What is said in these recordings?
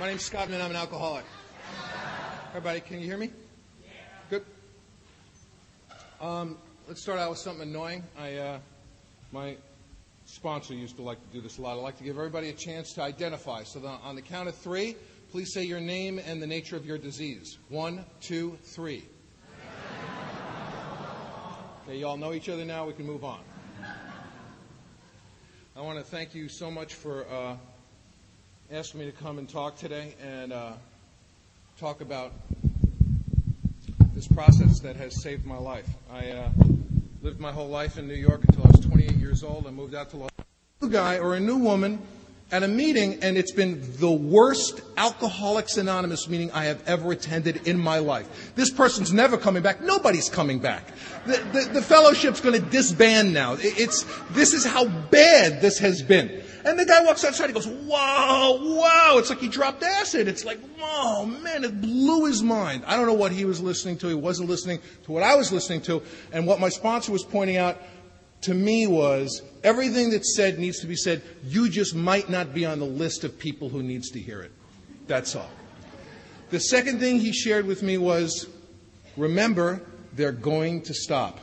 My name's Scott, and I'm an alcoholic. Everybody, can you hear me? Yeah. Good. Let's start out with something annoying. My sponsor used to like to do this a lot. I like to give everybody a chance to identify. So on the count of three, please say your name and the nature of your disease. 1, 2, 3. Okay, you all know each other now. We can move on. I want to thank you so much for asking me to come and talk today and talk about this process that has saved my life. I lived my whole life in New York until I was 28 years old. I moved out to Los Angeles. A new guy or a new woman at a meeting, and it's been the worst Alcoholics Anonymous meeting I have ever attended in my life. This person's never coming back. Nobody's coming back. The fellowship's going to disband now. This is how bad this has been. And the guy walks outside. He goes, wow. It's like he dropped acid. It's like, oh, man, it blew his mind. I don't know what he was listening to. He wasn't listening to what I was listening to. And what my sponsor was pointing out to me was everything that's said needs to be said. You just might not be on the list of people who needs to hear it. That's all. The second thing he shared with me was, remember, they're going to stop.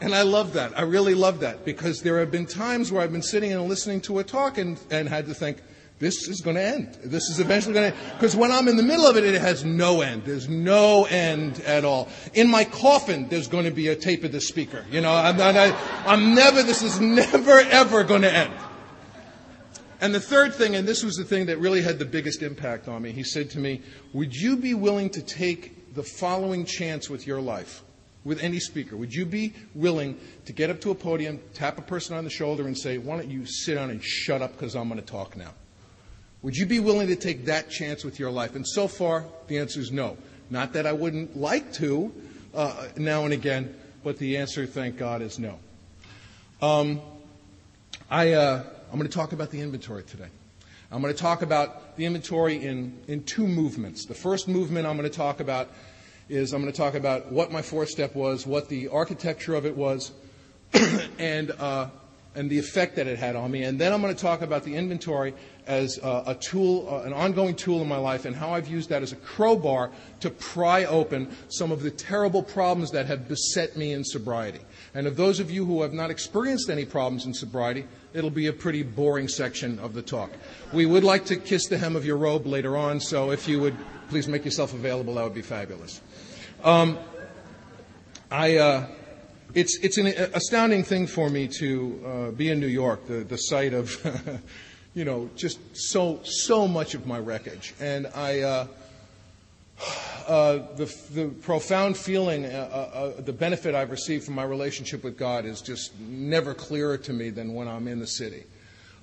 And I love that. I really love that, because there have been times where I've been sitting and listening to a talk and had to think, this is going to end. This is eventually going to end. Because when I'm in the middle of it, it has no end. There's no end at all. In my coffin, there's going to be a tape of the speaker. You know, this is never, ever going to end. And the third thing, and this was the thing that really had the biggest impact on me, he said to me, would you be willing to take the following chance with your life? With any speaker, would you be willing to get up to a podium, tap a person on the shoulder and say, why don't you sit down and shut up because I'm going to talk now? Would you be willing to take that chance with your life? And so far, the answer is no. Not that I wouldn't like to now and again, but the answer, thank God, is no. I'm going to talk about the inventory today. I'm going to talk about the inventory in two movements. The first movement I'm going to talk about is I'm going to talk about what my fourth step was, what the architecture of it was, and the effect that it had on me. And then I'm going to talk about the inventory as a tool, an ongoing tool in my life, and how I've used that as a crowbar to pry open some of the terrible problems that have beset me in sobriety. And of those of you who have not experienced any problems in sobriety, it'll be a pretty boring section of the talk. We would like to kiss the hem of your robe later on, so if you would please make yourself available, that would be fabulous. It's an astounding thing for me to be in New York, the site of, you know, just so much of my wreckage, and the profound feeling, the benefit I've received from my relationship with God is just never clearer to me than when I'm in the city.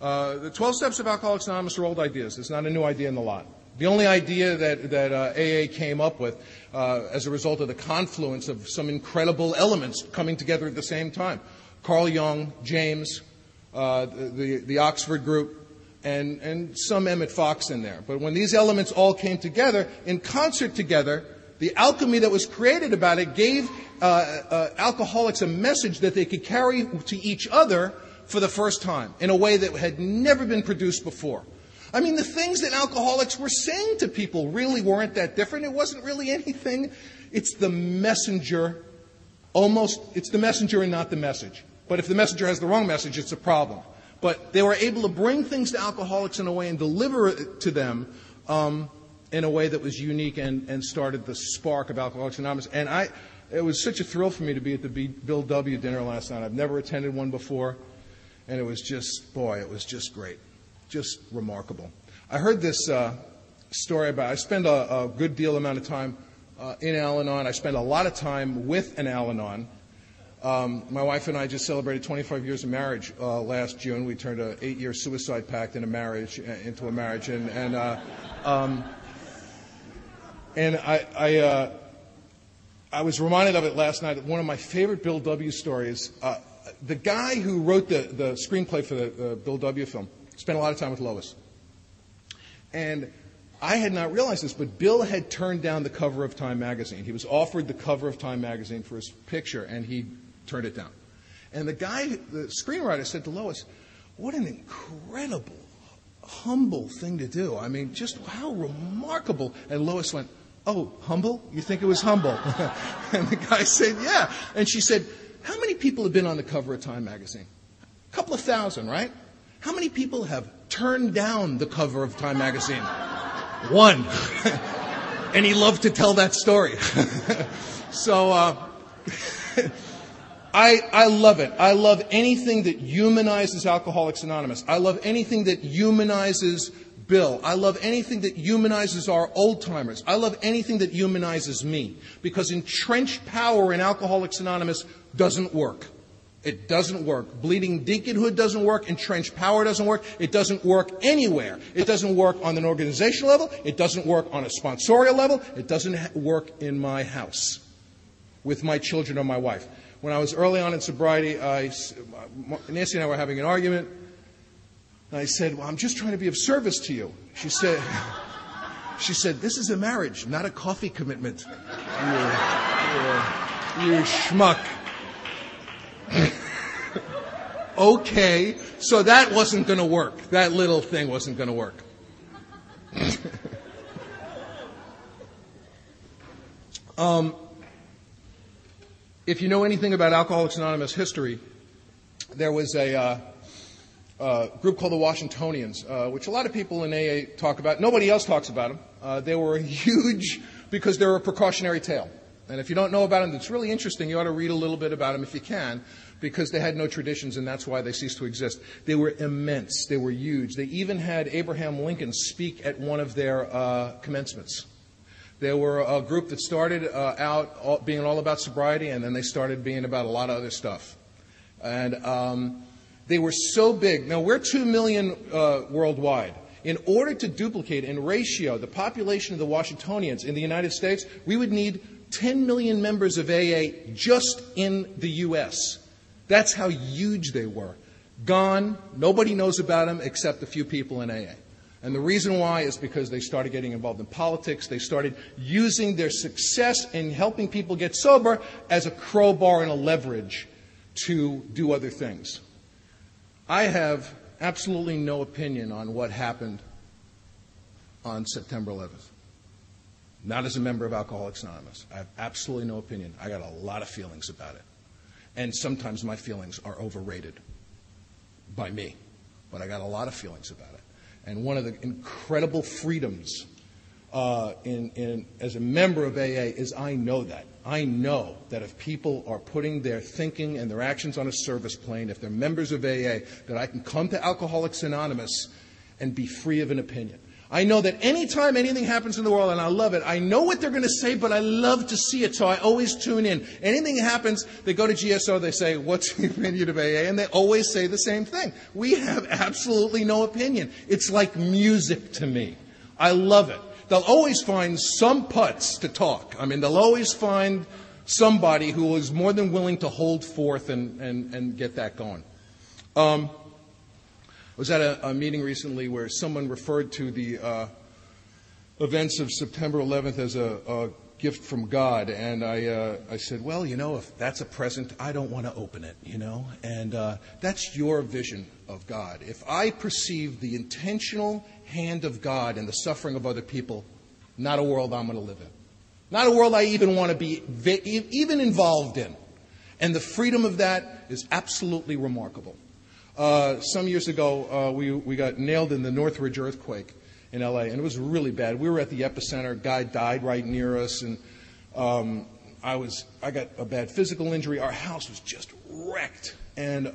The 12 steps of Alcoholics Anonymous are old ideas. It's not a new idea in the lot. The only idea that AA came up with as a result of the confluence of some incredible elements coming together at the same time. Carl Jung, James, the Oxford group, and some Emmett Fox in there. But when these elements all came together, in concert together, the alchemy that was created about it gave alcoholics a message that they could carry to each other for the first time in a way that had never been produced before. I mean, the things that alcoholics were saying to people really weren't that different. It wasn't really anything. It's the messenger and not the message. But if the messenger has the wrong message, it's a problem. But they were able to bring things to alcoholics in a way and deliver it to them in a way that was unique and started the spark of Alcoholics Anonymous. And it was such a thrill for me to be at the Bill W. dinner last night. I've never attended one before. And it was just great. Just remarkable. I heard this story about, I spend a good deal amount of time in Al-Anon. I spend a lot of time with an Al-Anon. My wife and I just celebrated 25 years of marriage last June. We turned an 8-year suicide pact into a marriage. And I was reminded of it last night. One of my favorite Bill W. stories, the guy who wrote the screenplay for the Bill W. film, spent a lot of time with Lois. And I had not realized this, but Bill had turned down the cover of Time magazine. He was offered the cover of Time magazine for his picture, and he turned it down. And the guy, the screenwriter, said to Lois, What an incredible, humble thing to do. I mean, just how remarkable. And Lois went, "Oh, humble? You think it was humble?" And the guy said, "Yeah." And she said, "How many people have been on the cover of Time magazine?" A couple of thousand, right? How many people have turned down the cover of Time magazine? One. And he loved to tell that story. So I love it. I love anything that humanizes Alcoholics Anonymous. I love anything that humanizes Bill. I love anything that humanizes our old-timers. I love anything that humanizes me. Because entrenched power in Alcoholics Anonymous doesn't work. It doesn't work. Bleeding deaconhood doesn't work. Entrenched power doesn't work. It doesn't work anywhere. It doesn't work on an organizational level. It doesn't work on a sponsorial level. It doesn't work in my house with my children or my wife. When I was early on in sobriety, Nancy and I were having an argument. And I said, "Well, I'm just trying to be of service to you." She said, "This is a marriage, not a coffee commitment. You schmuck." Okay, so that wasn't going to work. That little thing wasn't going to work. If you know anything about Alcoholics Anonymous history, there was a group called the Washingtonians, which a lot of people in AA talk about. Nobody else talks about them. They were huge because they're a precautionary tale. And if you don't know about them, it's really interesting. You ought to read a little bit about them if you can, because they had no traditions, and that's why they ceased to exist. They were immense. They were huge. They even had Abraham Lincoln speak at one of their commencements. They were a group that started out being all about sobriety, and then they started being about a lot of other stuff. And they were so big. Now, we're 2 million worldwide. In order to duplicate in ratio the population of the Washingtonians in the United States, we would need 10 million members of AA just in the U.S. That's how huge they were. Gone. Nobody knows about them except a few people in AA. And the reason why is because they started getting involved in politics. They started using their success in helping people get sober as a crowbar and a leverage to do other things. I have absolutely no opinion on what happened on September 11th. Not as a member of Alcoholics Anonymous. I have absolutely no opinion. I got a lot of feelings about it. And sometimes my feelings are overrated by me. But I got a lot of feelings about it. And one of the incredible freedoms as a member of AA is I know that. I know that if people are putting their thinking and their actions on a service plane, if they're members of AA, that I can come to Alcoholics Anonymous and be free of an opinion. I know that any time anything happens in the world, and I love it, I know what they're going to say, but I love to see it, so I always tune in. Anything happens, they go to GSO, they say, "What's your opinion of AA?" And they always say the same thing. We have absolutely no opinion. It's like music to me. I love it. They'll always find some putz to talk. I mean, they'll always find somebody who is more than willing to hold forth and get that going. I was at a meeting recently where someone referred to the events of September 11th as a gift from God, and I said, "Well, you know, if that's a present, I don't want to open it, you know, and that's your vision of God. If I perceive the intentional hand of God in the suffering of other people, not a world I'm going to live in, not a world I even want to be even involved in, and the freedom of that is absolutely remarkable." Some years ago, we got nailed in the Northridge earthquake in LA, and it was really bad. We were at the epicenter. A guy died right near us, and I got a bad physical injury. Our house was just wrecked. And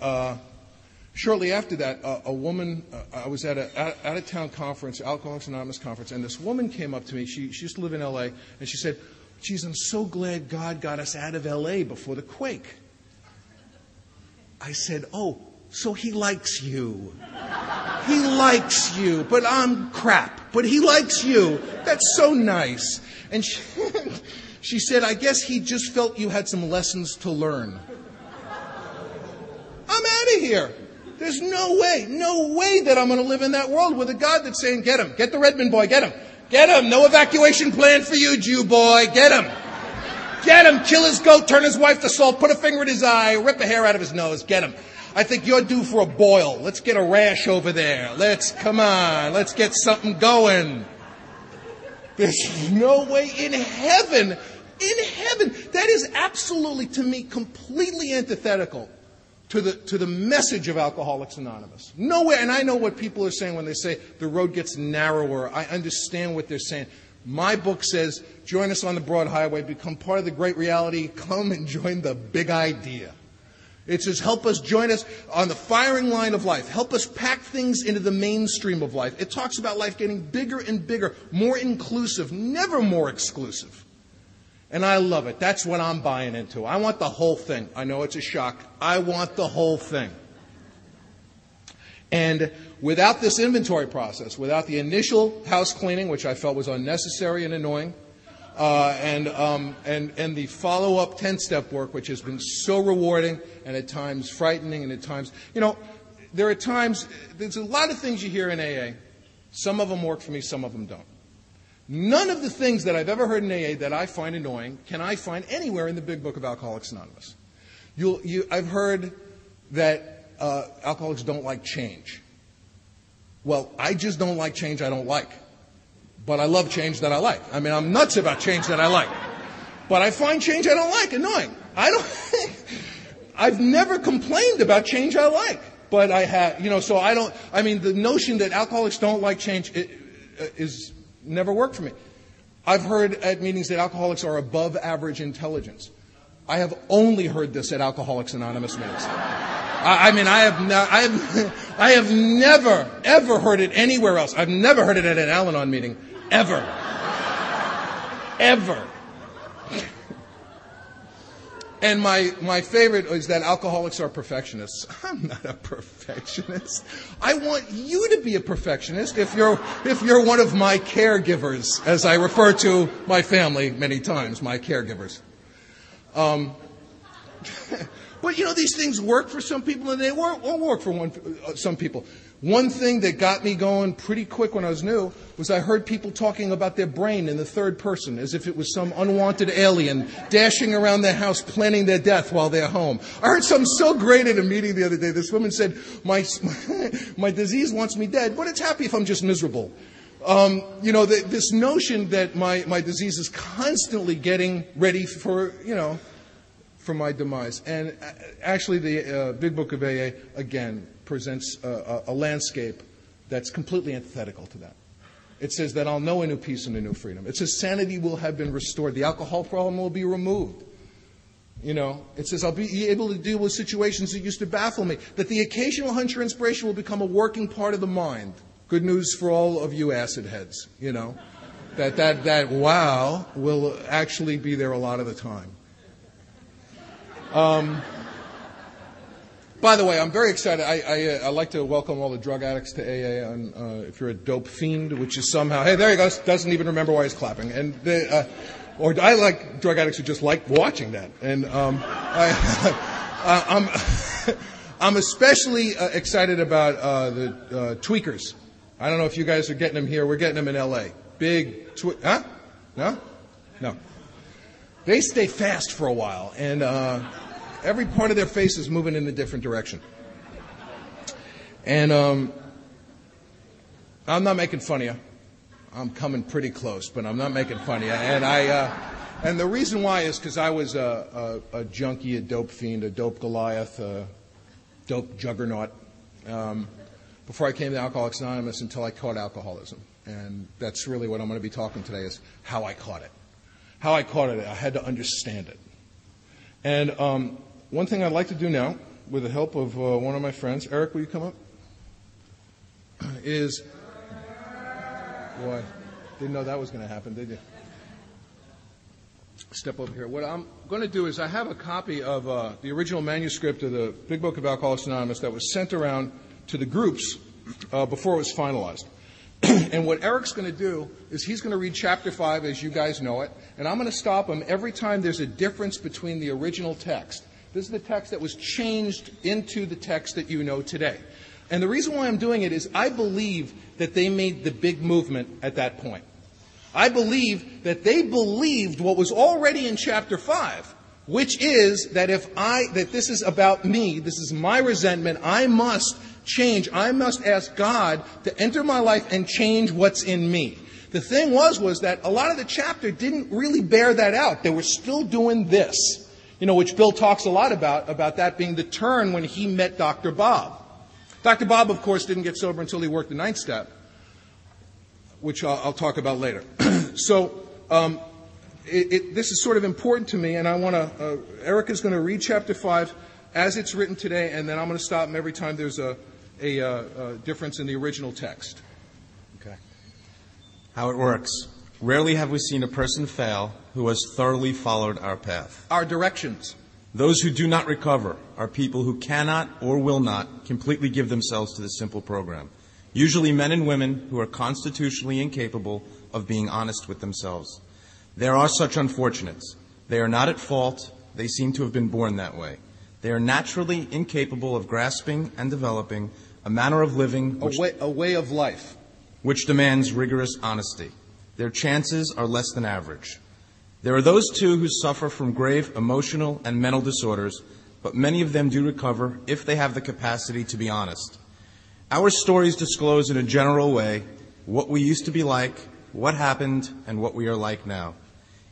shortly after that, a woman, I was at an out-of-town conference, Alcoholics Anonymous conference, and this woman came up to me. She used to live in LA, and she said, "Geez, I'm so glad God got us out of LA before the quake." I said, "Oh, so he likes you. He likes you, but I'm crap. But he likes you. That's so nice." And she said, "I guess he just felt you had some lessons to learn." I'm out of here. There's no way that I'm going to live in that world with a God that's saying, "Get him. Get the Redmond boy. Get him. Get him. No evacuation plan for you, Jew boy. Get him. Get him. Kill his goat. Turn his wife to salt. Put a finger in his eye. Rip a hair out of his nose. Get him." I think you're due for a boil. Let's get a rash over there. Let's get something going. There's no way in heaven, that is absolutely, to me, completely antithetical to the message of Alcoholics Anonymous. Nowhere, and I know what people are saying when they say the road gets narrower. I understand what they're saying. My book says, join us on the broad highway, become part of the great reality, come and join the big idea. It says, help us, join us on the firing line of life. Help us pack things into the mainstream of life. It talks about life getting bigger and bigger, more inclusive, never more exclusive. And I love it. That's what I'm buying into. I want the whole thing. I know it's a shock. I want the whole thing. And without this inventory process, without the initial house cleaning, which I felt was unnecessary and annoying, and the follow-up 10-step work, which has been so rewarding and at times frightening and at times, you know, there are times, there's a lot of things you hear in AA. Some of them work for me, some of them don't. None of the things that I've ever heard in AA that I find annoying can I find anywhere in the Big Book of Alcoholics Anonymous. I've heard that alcoholics don't like change. Well, I just don't like change I don't like. But I love change that I like. I mean, I'm nuts about change that I like. But I find change I don't like annoying. I've never complained about change I like. But I have, you know, so I don't, I mean, the notion that alcoholics don't like change is never worked for me. I've heard at meetings that alcoholics are above average intelligence. I have only heard this at Alcoholics Anonymous meetings. I have never, ever heard it anywhere else. I've never heard it at an Al-Anon meeting. Ever. Ever. And my favorite is that alcoholics are perfectionists. I'm not a perfectionist. I want you to be a perfectionist if you're one of my caregivers, as I refer to my family many times, my caregivers. But, you know, these things work for some people and they won't work for some people. One thing that got me going pretty quick when I was new was I heard people talking about their brain in the third person as if it was some unwanted alien dashing around their house planning their death while they're home. I heard something so great at a meeting the other day. This woman said, my disease wants me dead, but it's happy if I'm just miserable. You know, this notion that my disease is constantly getting ready for, you know, for my demise. And actually the Big Book of AA, again, presents a landscape that's completely antithetical to that. It says that I'll know a new peace and a new freedom. It says sanity will have been restored. The alcohol problem will be removed. You know, it says I'll be able to deal with situations that used to baffle me. That the occasional hunch or inspiration will become a working part of the mind. Good news for all of you acid heads, you know. That wow will actually be there a lot of the time. By the way, I'm very excited. I like to welcome all the drug addicts to AA. And, if you're a dope fiend, which is somehow, hey, there he goes, doesn't even remember why he's clapping. And or I like drug addicts who just like watching that. And I'm especially excited about the tweakers. I don't know if you guys are getting them here. We're getting them in L.A. Big huh? No? No. They stay fast for a while, and every part of their face is moving in a different direction. And I'm not making fun of you. I'm coming pretty close, but I'm not making fun of you. And I the reason why is because I was a junkie, a dope fiend, a dope Goliath, a dope juggernaut before I came to Alcoholics Anonymous until I caught alcoholism. And that's really what I'm going to be talking today is how I caught it. How I caught it, I had to understand it. And one thing I'd like to do now, with the help of one of my friends, Eric, will you come up? Is, boy, didn't know that was going to happen, did you? Step over here. What I'm going to do is I have a copy of the original manuscript of the Big Book of Alcoholics Anonymous that was sent around to the groups before it was finalized. And what Eric's going to do is he's going to read Chapter 5 as you guys know it, and I'm going to stop him every time there's a difference between the original text. This is the text that was changed into the text that you know today. And the reason why I'm doing it is I believe that they made the big movement at that point. I believe that they believed what was already in Chapter 5, which is that that this is about me, this is my resentment, I must change, I must ask God to enter my life and change what's in me. The thing was that a lot of the chapter didn't really bear that out. They were still doing this, which Bill talks a lot about that being the turn when he met Dr. Bob. Dr. Bob, of course, didn't get sober until he worked the ninth step, which I'll talk about later. So this is sort of important to me, and I want to, Eric is going to read chapter 5 as it's written today, and then I'm going to stop him every time there's a difference in the original text. Okay. How it works. Rarely have we seen a person fail who has thoroughly followed our path. Our directions. Those who do not recover are people who cannot or will not completely give themselves to this simple program. Usually men and women who are constitutionally incapable of being honest with themselves. There are such unfortunates. They are not at fault. They seem to have been born that way. They are naturally incapable of grasping and developing a manner of living, a way of life, which demands rigorous honesty. Their chances are less than average. There are those, too, who suffer from grave emotional and mental disorders, but many of them do recover if they have the capacity to be honest. Our stories disclose in a general way what we used to be like, what happened, and what we are like now.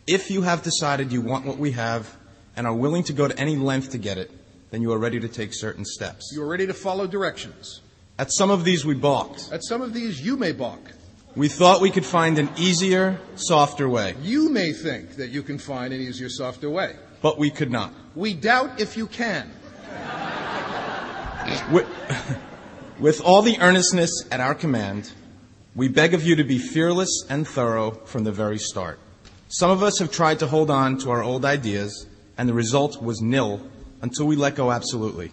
If you have decided you want what we have and are willing to go to any length to get it, then you are ready to take certain steps. You are ready to follow directions. At some of these we balked. At some of these you may balk. We thought we could find an easier, softer way. You may think that you can find an easier, softer way. But we could not. We doubt if you can. With all the earnestness at our command, we beg of you to be fearless and thorough from the very start. Some of us have tried to hold on to our old ideas, and the result was nil until we let go absolutely.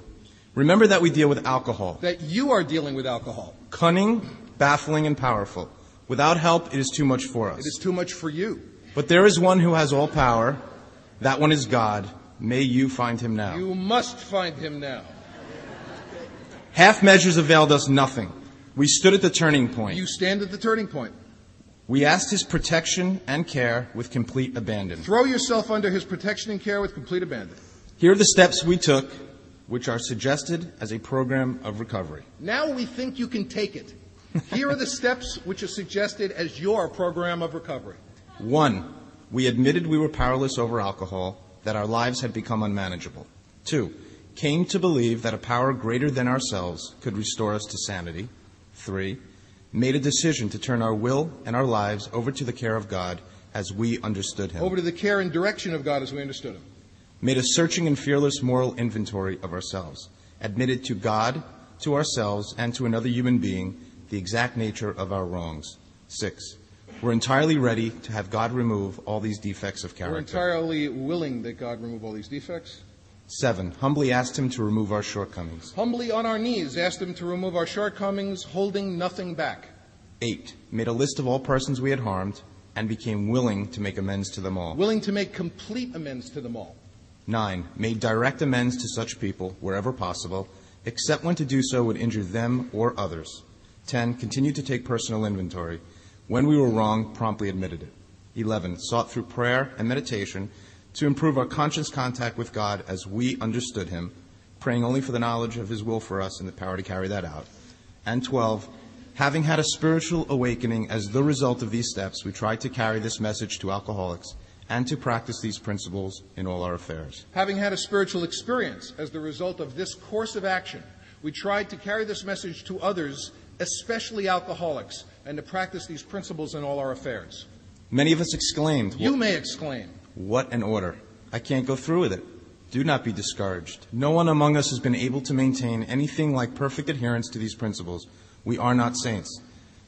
Remember that we deal with alcohol. That you are dealing with alcohol. Cunning, baffling, and powerful. Without help, it is too much for us. It is too much for you. But there is one who has all power. That one is God. May you find him now. You must find him now. Half measures availed us nothing. We stood at the turning point. You stand at the turning point. We asked his protection and care with complete abandon. Throw yourself under his protection and care with complete abandon. Here are the steps we took, which are suggested as a program of recovery. Now we think you can take it. Here are the steps which are suggested as your program of recovery. 1. We admitted we were powerless over alcohol, that our lives had become unmanageable. 2. Came to believe that a power greater than ourselves could restore us to sanity. 3. Made a decision to turn our will and our lives over to the care of God as we understood him. Over to the care and direction of God as we understood him. Made a searching and fearless moral inventory of ourselves. Admitted to God, to ourselves, and to another human being the exact nature of our wrongs. 6. We're entirely ready to have God remove all these defects of character. We're entirely willing that God remove all these defects. 7. Humbly asked him to remove our shortcomings. Humbly on our knees asked him to remove our shortcomings, holding nothing back. 8. Made a list of all persons we had harmed and became willing to make amends to them all. Willing to make complete amends to them all. 9. Made direct amends to such people wherever possible, except when to do so would injure them or others. 10. Continued to take personal inventory. When we were wrong, promptly admitted it. 11. Sought through prayer and meditation to improve our conscious contact with God as we understood him, praying only for the knowledge of his will for us and the power to carry that out. And 12, having had a spiritual awakening as the result of these steps, we tried to carry this message to alcoholics and to practice these principles in all our affairs. Having had a spiritual experience as the result of this course of action, we tried to carry this message to others, especially alcoholics, and to practice these principles in all our affairs. Many of us exclaimed. You may exclaim. What an order. I can't go through with it. Do not be discouraged. No one among us has been able to maintain anything like perfect adherence to these principles. We are not saints.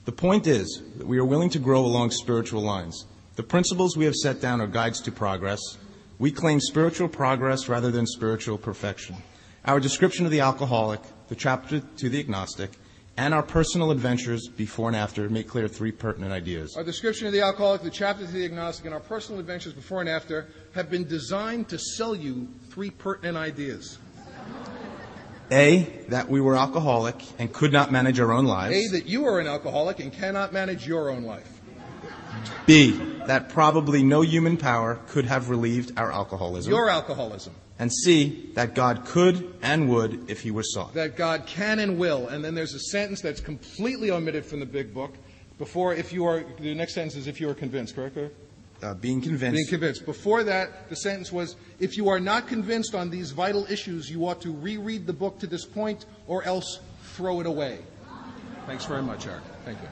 The point is that we are willing to grow along spiritual lines. The principles we have set down are guides to progress. We claim spiritual progress rather than spiritual perfection. Our description of the alcoholic, the chapter to the agnostic, and our personal adventures before and after make clear 3 pertinent ideas. Our description of the alcoholic, the chapter to the agnostic, and our personal adventures before and after have been designed to sell you 3 pertinent ideas. A, that we were alcoholic and could not manage our own lives. A, that you are an alcoholic and cannot manage your own life. B, that probably no human power could have relieved our alcoholism. Your alcoholism. And C, that God could and would if he were sought. That God can and will. And then there's a sentence that's completely omitted from the Big Book. Before, if you are, the next sentence is if you are convinced, correct? Being convinced. Being convinced. Before that, the sentence was, if you are not convinced on these vital issues, you ought to reread the book to this point or else throw it away. Thanks very much, Eric. Thank you.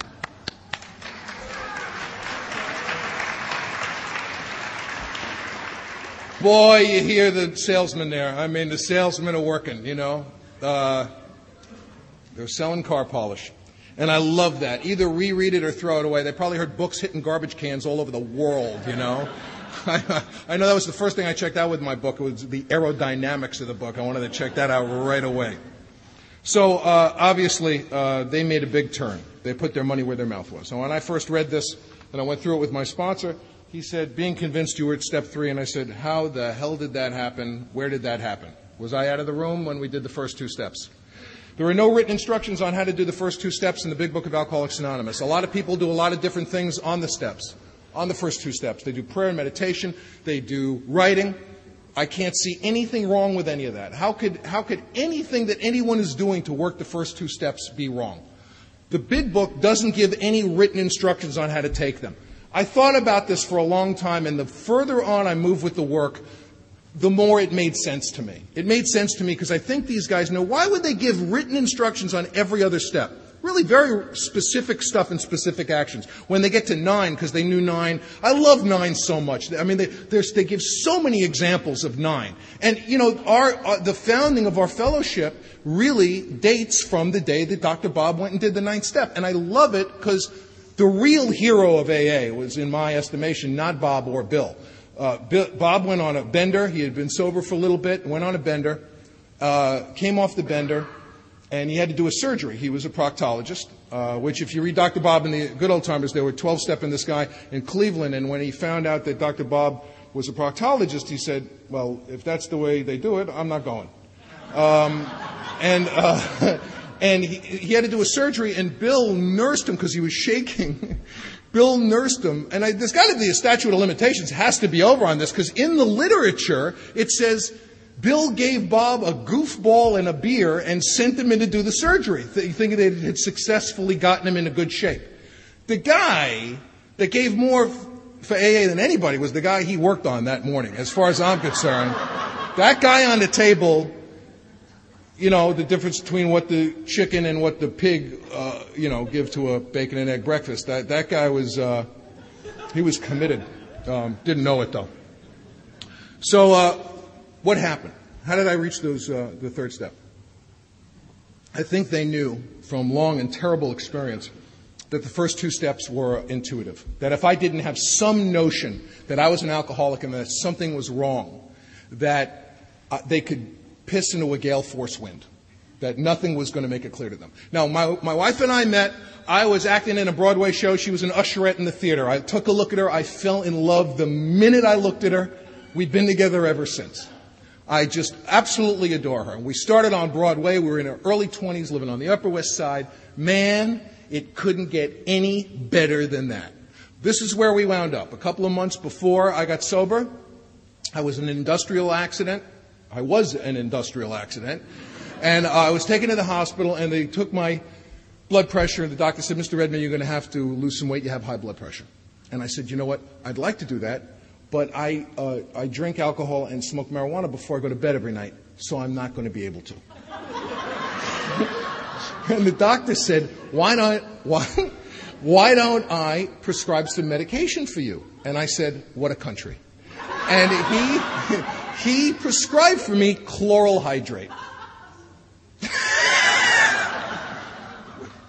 Boy, you hear the salesman there. I mean, the salesmen are working, you know. They're selling car polish. And I love that. Either reread it or throw it away. They probably heard books hitting garbage cans all over the world, you know. I know that was the first thing I checked out with my book. It was the aerodynamics of the book. I wanted to check that out right away. So, obviously, they made a big turn. They put their money where their mouth was. So when I first read this and I went through it with my sponsor, he said, being convinced you were at step 3. And I said, how the hell did that happen? Where did that happen? Was I out of the room when we did the first two steps? There are no written instructions on how to do the first two steps in the Big Book of Alcoholics Anonymous. A lot of people do a lot of different things on the steps, on the first two steps. They do prayer and meditation. They do writing. I can't see anything wrong with any of that. How could anything that anyone is doing to work the first two steps be wrong? The Big Book doesn't give any written instructions on how to take them. I thought about this for a long time, and the further on I moved with the work, the more it made sense to me. It made sense to me because I think these guys know, why would they give written instructions on every other step? Really very specific stuff and specific actions. When they get to 9, because they knew 9, I love 9 so much. I mean, they give so many examples of 9. And, you know, the founding of our fellowship really dates from the day that Dr. Bob went and did the 9th step. And I love it because the real hero of AA was, in my estimation, not Bob or Bill. Bob went on a bender. He had been sober for a little bit, went on a bender, came off the bender, and he had to do a surgery. He was a proctologist, which if you read Dr. Bob in the good old timers, there were 12-step in this guy in Cleveland, and when he found out that Dr. Bob was a proctologist, he said, well, if that's the way they do it, I'm not going. And he had to do a surgery, and Bill nursed him because he was shaking. Bill nursed him, and there's got to be a statute of limitations. It has to be over on this, because in the literature, it says Bill gave Bob a goofball and a beer and sent him in to do the surgery, thinking they had successfully gotten him into good shape. The guy that gave more for AA than anybody was the guy he worked on that morning, as far as I'm concerned. That guy on the table, you know, the difference between what the chicken and what the pig, give to a bacon and egg breakfast. That guy was, he was committed. Didn't know it though. So, what happened? How did I reach those, the third step? I think they knew from long and terrible experience that the first two steps were intuitive. That if I didn't have some notion that I was an alcoholic and that something was wrong, that they could piss into a gale force wind, that nothing was going to make it clear to them. Now, my wife and I met. I was acting in a Broadway show. She was an usherette in the theater. I took a look at her. I fell in love the minute I looked at her. We've been together ever since. I just absolutely adore her. We started on Broadway. We were in our early 20s, living on the Upper West Side. Man, it couldn't get any better than that. This is where we wound up. A couple of months before I got sober, I was in an industrial accident. And I was taken to the hospital, and they took my blood pressure, and the doctor said, Mr. Redman, you're going to have to lose some weight. You have high blood pressure. And I said, you know what? I'd like to do that, but I drink alcohol and smoke marijuana before I go to bed every night, so I'm not going to be able to. And the doctor said, why don't I prescribe some medication for you? And I said, what a country. And he prescribed for me chloral hydrate,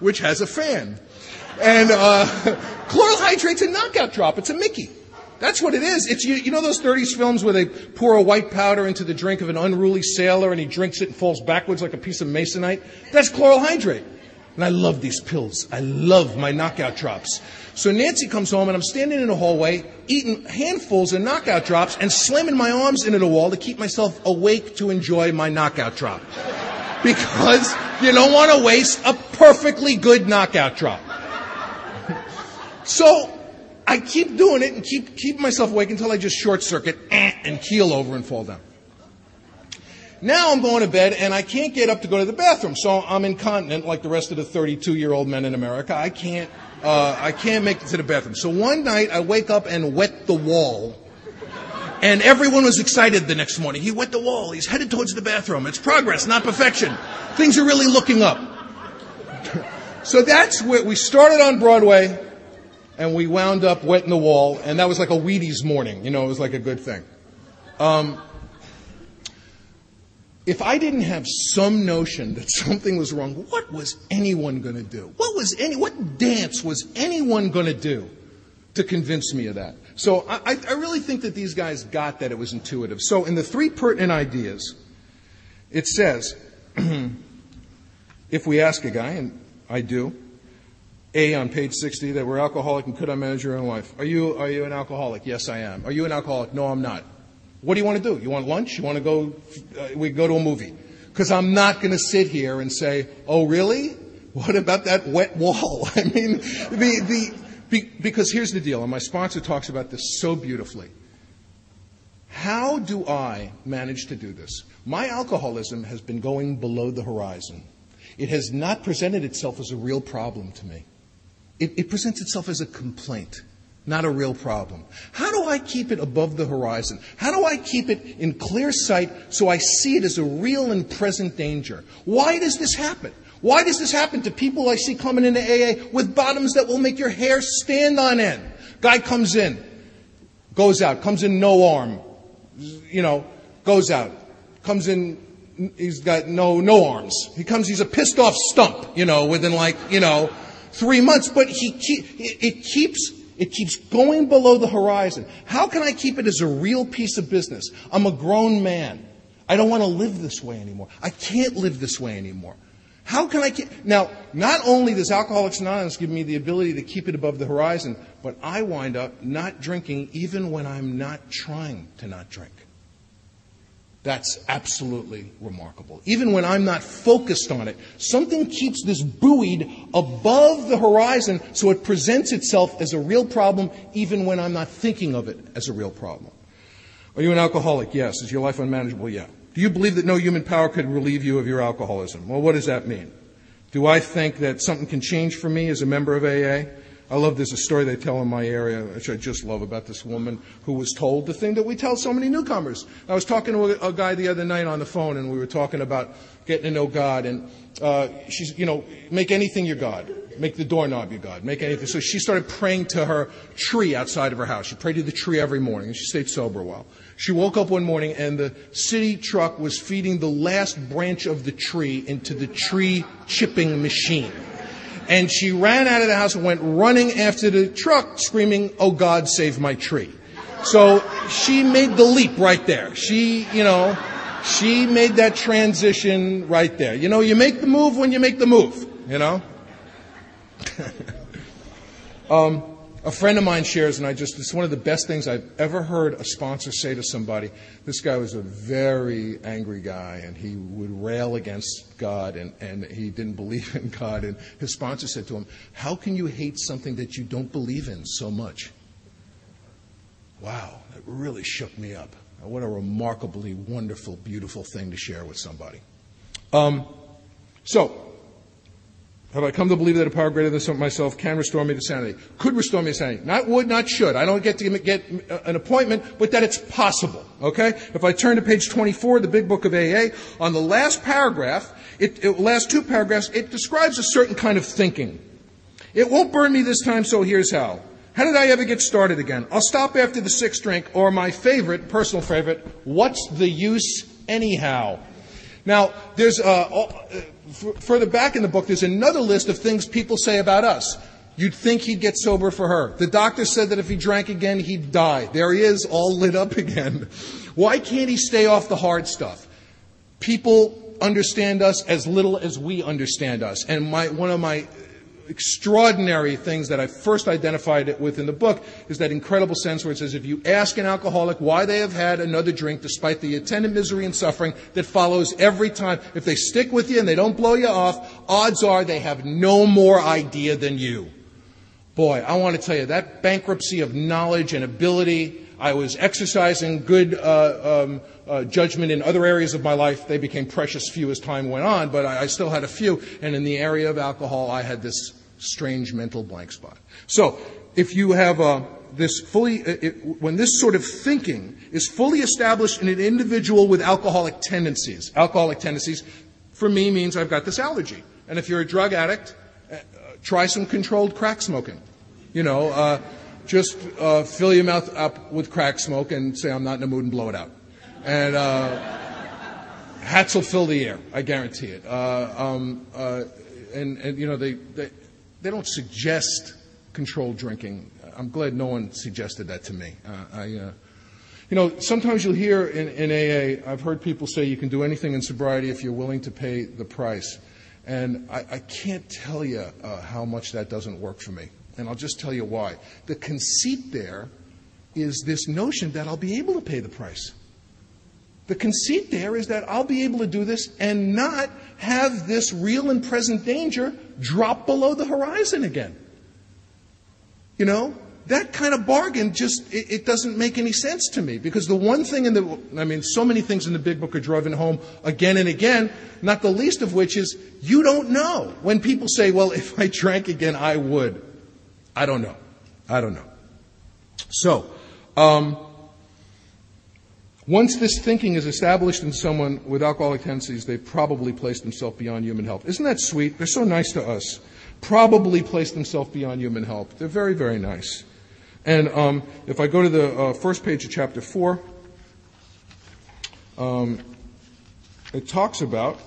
which has a fan. And chloral hydrate's a knockout drop. It's a Mickey. That's what it is. It's you know those 30s films where they pour a white powder into the drink of an unruly sailor and he drinks it and falls backwards like a piece of masonite? That's chloral hydrate. And I love these pills. I love my knockout drops. So Nancy comes home, and I'm standing in the hallway, eating handfuls of knockout drops and slamming my arms into the wall to keep myself awake to enjoy my knockout drop. Because you don't want to waste a perfectly good knockout drop. So I keep doing it and keep myself awake until I just short circuit and keel over and fall down. Now I'm going to bed and I can't get up to go to the bathroom, so I'm incontinent like the rest of the 32-year-old men in America. I can't make it to the bathroom. So one night I wake up and wet the wall, and everyone was excited the next morning. He wet the wall. He's headed towards the bathroom. It's progress, not perfection. Things are really looking up. So that's where we started on Broadway, and we wound up wetting the wall, and that was like a Wheaties morning. You know, it was like a good thing. If I didn't have some notion that something was wrong, what was anyone going to do? What dance was anyone going to do to convince me of that? So I really think that these guys got that it was intuitive. So in the three pertinent ideas, it says, if we ask a guy, and I do, A, on page 60, that we're alcoholic and could I manage your own life? Are you an alcoholic? Yes, I am. Are you an alcoholic? No, I'm not. What do you want to do? You want lunch? You want to go, we go to a movie? Because I'm not going to sit here and say, oh, really? What about that wet wall? I mean, because here's the deal, and my sponsor talks about this so beautifully. How do I manage to do this? My alcoholism has been going below the horizon. It has not presented itself as a real problem to me. It presents itself as a complaint. Not a real problem. How do I keep it above the horizon? How do I keep it in clear sight so I see it as a real and present danger? Why does this happen? Why does this happen to people I see coming into AA with bottoms that will make your hair stand on end? Guy comes in, goes out, comes in no arm, you know, goes out, comes in, he's got no arms. He comes, he's a pissed off stump, you know, within like, you know, 3 months, but it keeps going below the horizon. How can I keep it as a real piece of business? I'm a grown man. I don't want to live this way anymore. I can't live this way anymore. How can I keep... Now, not only does Alcoholics Anonymous give me the ability to keep it above the horizon, but I wind up not drinking even when I'm not trying to not drink. That's absolutely remarkable. Even when I'm not focused on it, something keeps this buoyed above the horizon so it presents itself as a real problem even when I'm not thinking of it as a real problem. Are you an alcoholic? Yes. Is your life unmanageable? Yeah. Do you believe that no human power could relieve you of your alcoholism? Well, what does that mean? Do I think that something can change for me as a member of AA? I love there's a story they tell in my area, which I just love, about this woman who was told the thing that we tell so many newcomers. I was talking to a guy the other night on the phone, and we were talking about getting to know God. And she's, you know, make anything your God. Make the doorknob your God. Make anything. So she started praying to her tree outside of her house. She prayed to the tree every morning, and she stayed sober a while. She woke up one morning, and the city truck was feeding the last branch of the tree into the tree chipping machine. And she ran out of the house and went running after the truck, screaming, "Oh, God, save my tree." So she made the leap right there. She made that transition right there. You know, you make the move when you make the move, you know. A friend of mine shares, and it's one of the best things I've ever heard a sponsor say to somebody. This guy was a very angry guy, and he would rail against God, and he didn't believe in God. And his sponsor said to him, "How can you hate something that you don't believe in so much?" Wow, that really shook me up. What a remarkably wonderful, beautiful thing to share with somebody. Have I come to believe that a power greater than myself can restore me to sanity? Could restore me to sanity. Not would, not should. I don't get to get an appointment, but that it's possible. Okay? If I turn to page 24, the Big Book of AA, on the last paragraph, last two paragraphs, it describes a certain kind of thinking. It won't burn me this time, so here's how. How did I ever get started again? I'll stop after the sixth drink, or my favorite, personal favorite, what's the use anyhow? Now, there's further back in the book, there's another list of things people say about us. You'd think he'd get sober for her. The doctor said that if he drank again, he'd die. There he is, all lit up again. Why can't he stay off the hard stuff? People understand us as little as we understand us. And one of my extraordinary things that I first identified it with in the book is that incredible sense where it says if you ask an alcoholic why they have had another drink despite the attendant misery and suffering that follows every time, if they stick with you and they don't blow you off, odds are they have no more idea than you. Boy, I want to tell you, that bankruptcy of knowledge and ability, I was exercising good judgment in other areas of my life. They became precious few as time went on, but I still had a few. And in the area of alcohol, I had this strange mental blank spot. So if you have this fully, when this sort of thinking is fully established in an individual with alcoholic tendencies, for me means I've got this allergy. And if you're a drug addict, try some controlled crack smoking. You know, just fill your mouth up with crack smoke and say, I'm not in the mood, and blow it out. And hats will fill the air, I guarantee it. You know, they don't suggest controlled drinking. I'm glad no one suggested that to me. You know, sometimes you'll hear in AA, I've heard people say you can do anything in sobriety if you're willing to pay the price. And I can't tell you how much that doesn't work for me. And I'll just tell you why. The conceit there is this notion that I'll be able to pay the price. The conceit there is that I'll be able to do this and not have this real and present danger drop below the horizon again. You know, that kind of bargain just, it doesn't make any sense to me. Because the one thing so many things in the Big Book are driven home again and again, not the least of which is you don't know. When people say, well, if I drank again, I would. I don't know. So, once this thinking is established in someone with alcoholic tendencies, they've probably placed themselves beyond human help. Isn't that sweet? They're so nice to us. Probably placed themselves beyond human help. They're very, very nice. And if I go to the first page of chapter 4, it talks about,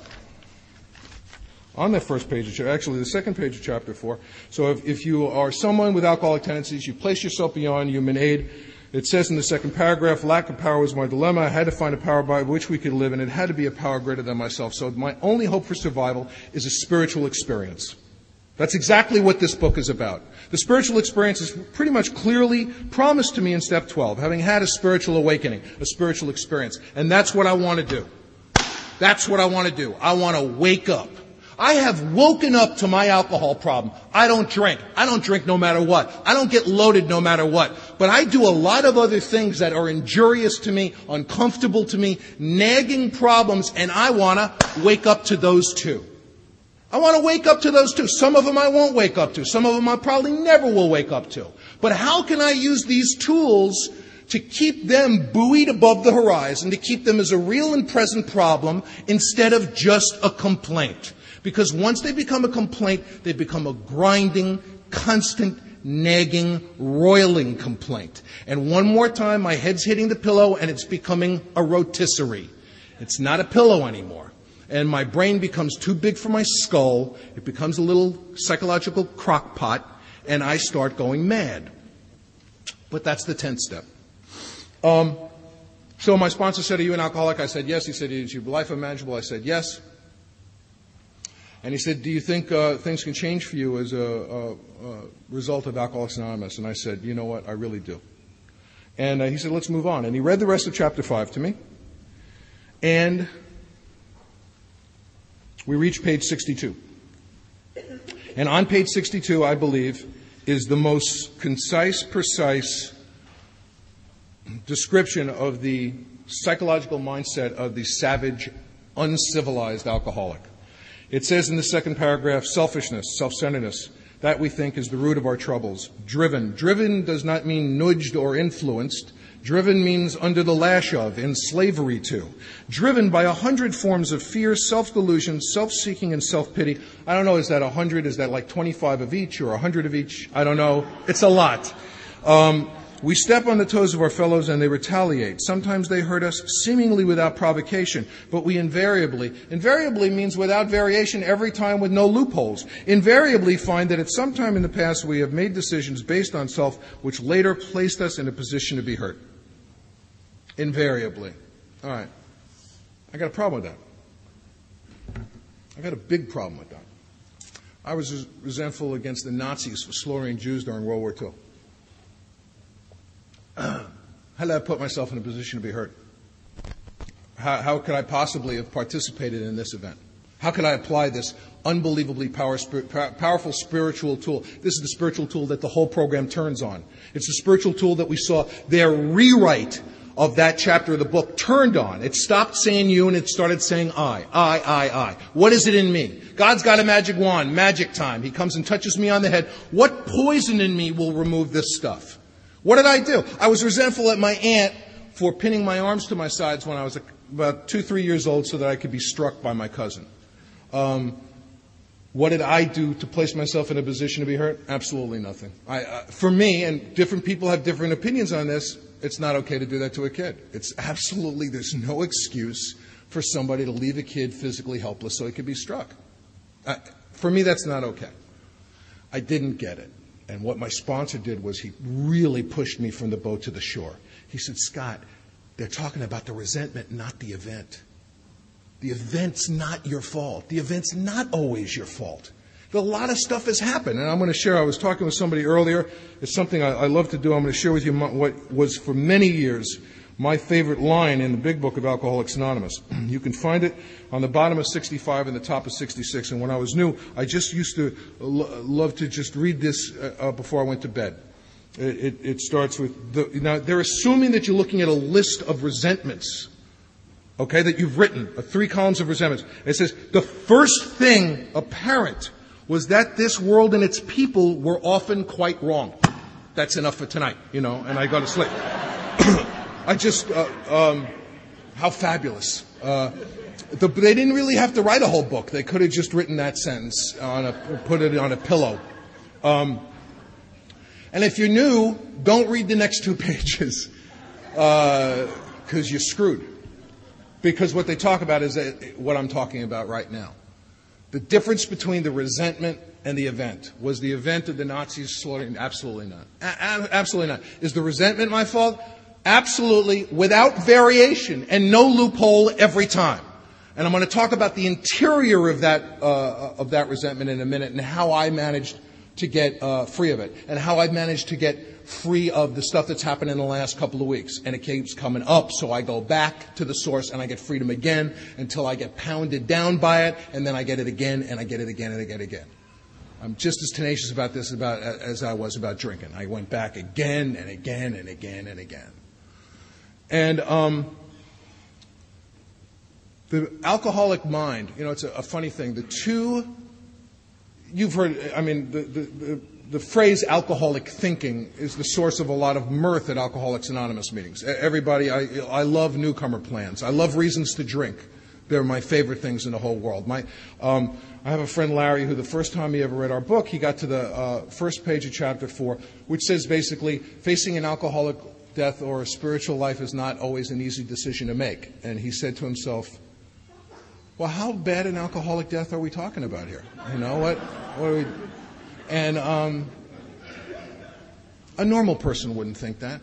on that first page, actually the second page of chapter 4, so if you are someone with alcoholic tendencies, you place yourself beyond human aid. It says in the second paragraph, lack of power was my dilemma. I had to find a power by which we could live, and it had to be a power greater than myself. So my only hope for survival is a spiritual experience. That's exactly what this book is about. The spiritual experience is pretty much clearly promised to me in step 12, having had a spiritual awakening, a spiritual experience. And that's what I want to do. That's what I want to do. I want to wake up. I have woken up to my alcohol problem. I don't drink. I don't drink no matter what. I don't get loaded no matter what. But I do a lot of other things that are injurious to me, uncomfortable to me, nagging problems, and I want to wake up to those too. I want to wake up to those too. Some of them I won't wake up to. Some of them I probably never will wake up to. But how can I use these tools to keep them buoyed above the horizon, to keep them as a real and present problem instead of just a complaint? Because once they become a complaint, they become a grinding, constant, nagging, roiling complaint. And one more time, my head's hitting the pillow and it's becoming a rotisserie. It's not a pillow anymore. And my brain becomes too big for my skull. It becomes a little psychological crock pot, and I start going mad. But that's the 10th step. So my sponsor said, are you an alcoholic? I said, yes. He said, is your life unmanageable? I said, yes. And he said, do you think things can change for you as a result of Alcoholics Anonymous? And I said, you know what, I really do. And he said, let's move on. And he read the rest of chapter 5 to me. And we reach page 62. And on page 62, I believe, is the most concise, precise description of the psychological mindset of the savage, uncivilized alcoholic. It says in the second paragraph, selfishness, self-centeredness, that we think is the root of our troubles. Driven. Driven does not mean nudged or influenced. Driven means under the lash of, in slavery to. Driven by 100 forms of fear, self-delusion, self-seeking, and self-pity. I don't know, is that 100? Is that like 25 of each or 100 of each? I don't know. It's a lot. We step on the toes of our fellows and they retaliate. Sometimes they hurt us seemingly without provocation, but we invariably means without variation, every time with no loopholes, invariably find that at some time in the past we have made decisions based on self which later placed us in a position to be hurt. Invariably. All right. I got a problem with that. I got a big problem with that. I was resentful against the Nazis for slaughtering Jews during World War II. How did I put myself in a position to be hurt? How could I possibly have participated in this event? How can I apply this unbelievably powerful spiritual tool? This is the spiritual tool that the whole program turns on. It's the spiritual tool that we saw their rewrite of that chapter of the book turned on. It stopped saying you and it started saying I. What is it in me? God's got a magic wand, magic time. He comes and touches me on the head. What poison in me will remove this stuff? What did I do? I was resentful at my aunt for pinning my arms to my sides when I was about 2-3 years old so that I could be struck by my cousin. What did I do to place myself in a position to be hurt? Absolutely nothing. For me, and different people have different opinions on this, it's not okay to do that to a kid. It's absolutely, there's no excuse for somebody to leave a kid physically helpless so he could be struck. For me, that's not okay. I didn't get it. And what my sponsor did was he really pushed me from the boat to the shore. He said, Scott, they're talking about the resentment, not the event. The event's not your fault. The event's not always your fault. A lot of stuff has happened. And I'm going to share, I was talking with somebody earlier. It's something I love to do. I'm going to share with you what was for many years my favorite line in the Big Book of Alcoholics Anonymous. You can find it on the bottom of 65 and the top of 66. And when I was new, I just used to love to just read this before I went to bed. It starts with, now they're assuming that you're looking at a list of resentments, okay, that you've written, 3 columns of resentments. It says, the first thing apparent was that this world and its people were often quite wrong. That's enough for tonight, and I go to sleep. I just, how fabulous. They didn't really have to write a whole book. They could have just written that sentence, put it on a pillow. And if you're new, don't read the next 2 pages, because you're screwed. Because what they talk about is what I'm talking about right now. The difference between the resentment and the event. Was the event of the Nazis slaughtering? Absolutely not. Absolutely not. Is the resentment my fault? Absolutely, without variation and no loophole every time. And I'm going to talk about the interior of that resentment in a minute and how I managed to get free of it and how I managed to get free of the stuff that's happened in the last couple of weeks. And it keeps coming up, so I go back to the source and I get freedom again until I get pounded down by it, and then I get it again and I get it again and I get it again. I'm just as tenacious about this as I was about drinking. I went back again and again and again and again. And the alcoholic mind, it's a funny thing. You've heard, the phrase alcoholic thinking is the source of a lot of mirth at Alcoholics Anonymous meetings. Everybody, I love newcomer plans. I love reasons to drink. They're my favorite things in the whole world. I have a friend, Larry, who the first time he ever read our book, he got to the first page of chapter 4, which says basically, facing an alcoholic death or a spiritual life is not always an easy decision to make. And he said to himself, well, how bad an alcoholic death are we talking about here? What are we? And a normal person wouldn't think that.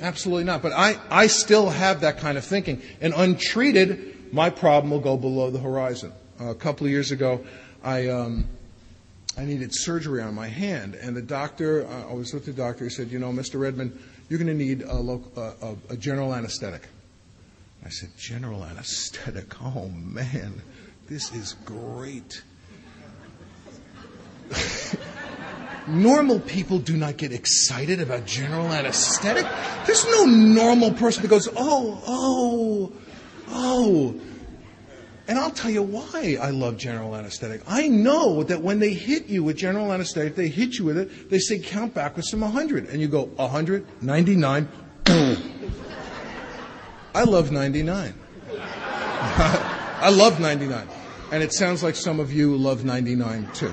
Absolutely not. But I still have that kind of thinking. And untreated, my problem will go below the horizon. A couple of years ago, I needed surgery on my hand. And the doctor, I was with the doctor, he said, Mr. Redmond, you're going to need a general anesthetic. I said, general anesthetic? Oh, man, this is great. Normal people do not get excited about general anesthetic. There's no normal person that goes, oh. And I'll tell you why I love general anesthetic. I know that when they hit you with general anesthetic, they hit you with it, they say count backwards from 100. And you go, 100, 99, I love 99. I love 99. And it sounds like some of you love 99 too.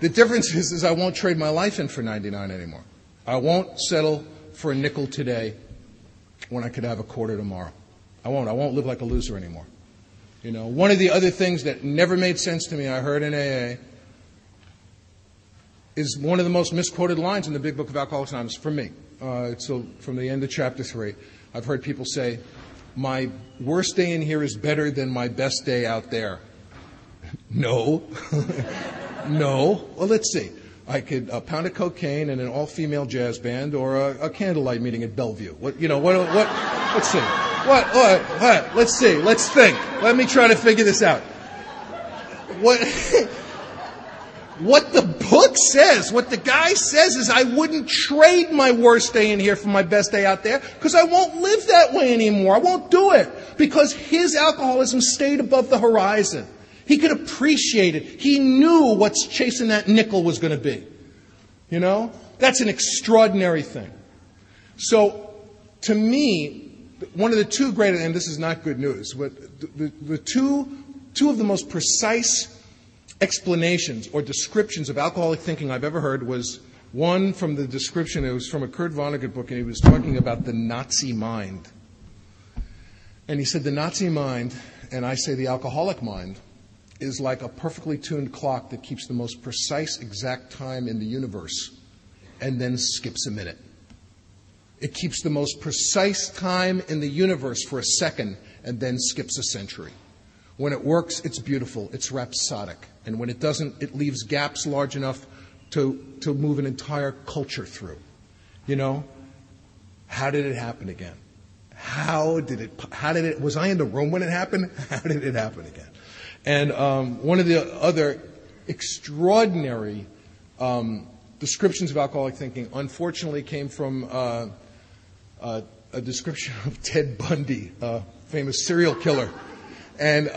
The difference is I won't trade my life in for 99 anymore. I won't settle for a nickel today when I could have a quarter tomorrow. I won't live like a loser anymore. One of the other things that never made sense to me, I heard in AA, is one of the most misquoted lines in the Big Book of Alcoholics Anonymous for me. It's from the end of chapter 3. I've heard people say, my worst day in here is better than my best day out there. No. No. Well, let's see. I could a pound of cocaine in an all-female jazz band or a candlelight meeting at Bellevue. Let's see. Let's think. Let me try to figure this out. What the book says, what the guy says is I wouldn't trade my worst day in here for my best day out there because I won't live that way anymore. I won't do it because his alcoholism stayed above the horizon. He could appreciate it. He knew what chasing that nickel was going to be. You know, that's an extraordinary thing. So to me, one of the two great, and this is not good news, but the two of the most precise explanations or descriptions of alcoholic thinking I've ever heard was one from the description, it was from a Kurt Vonnegut book, and he was talking about the Nazi mind. And he said the Nazi mind, and I say the alcoholic mind, is like a perfectly tuned clock that keeps the most precise exact time in the universe and then skips a minute. It keeps the most precise time in the universe for a second and then skips a century. When it works, it's beautiful, it's rhapsodic. And when it doesn't, it leaves gaps large enough to move an entire culture through. You know, how did it happen again? How did it, was I in the room when it happened? How did it happen again? And one of the other extraordinary descriptions of alcoholic thinking, unfortunately, came from a description of Ted Bundy, a famous serial killer. And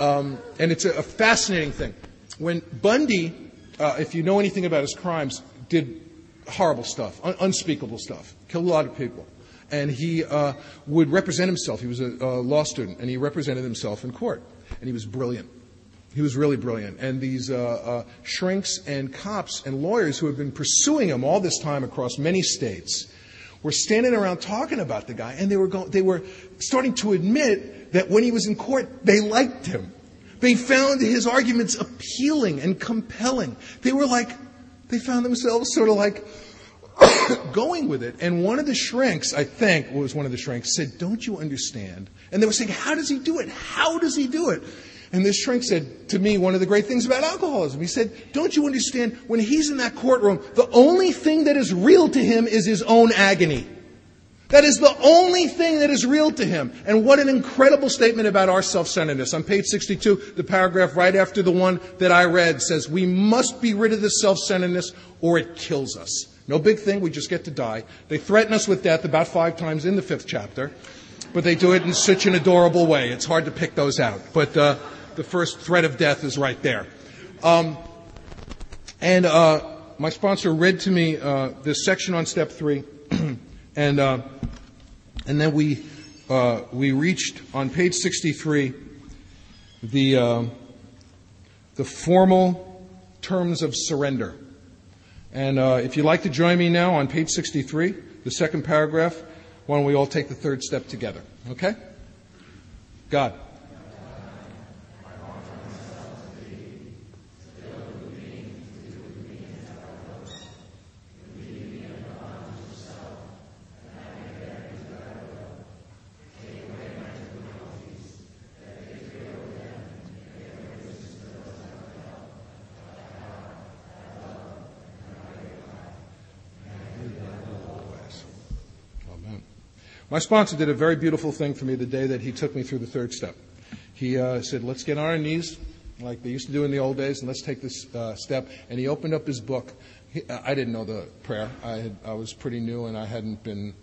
it's a fascinating thing. When Bundy, if you know anything about his crimes, did horrible stuff, unspeakable stuff, killed a lot of people. And he would represent himself. He was a law student, and he represented himself in court. And he was brilliant. He was really brilliant. And these shrinks and cops and lawyers who had been pursuing him all this time across many states were standing around talking about the guy, and they were starting to admit that when he was in court, they liked him. They found his arguments appealing and compelling. They found themselves sort of like going with it. And one of the shrinks, I think, was one of the shrinks, said, "Don't you understand?" And they were saying, "How does he do it? How does he do it?" And this shrink said to me, one of the great things about alcoholism, he said, "Don't you understand? When he's in that courtroom, the only thing that is real to him is his own agony. That is the only thing that is real to him." And what an incredible statement about our self-centeredness. On page 62, the paragraph right after the one that I read says, "We must be rid of this self-centeredness or it kills us." No big thing, we just get to die. They threaten us with death about 5 times in the 5th chapter, but they do it in such an adorable way. It's hard to pick those out. But the first threat of death is right there. My sponsor read to me this section on step 3. And then we reached on page 63 the formal terms of surrender. And if you'd like to join me now on page 63, the second paragraph, why don't we all take the third step together? Okay? God. My sponsor did a very beautiful thing for me the day that he took me through the third step. He said, "Let's get on our knees like they used to do in the old days, and let's take this step." And he opened up his book. I didn't know the prayer. I was pretty new, and I hadn't been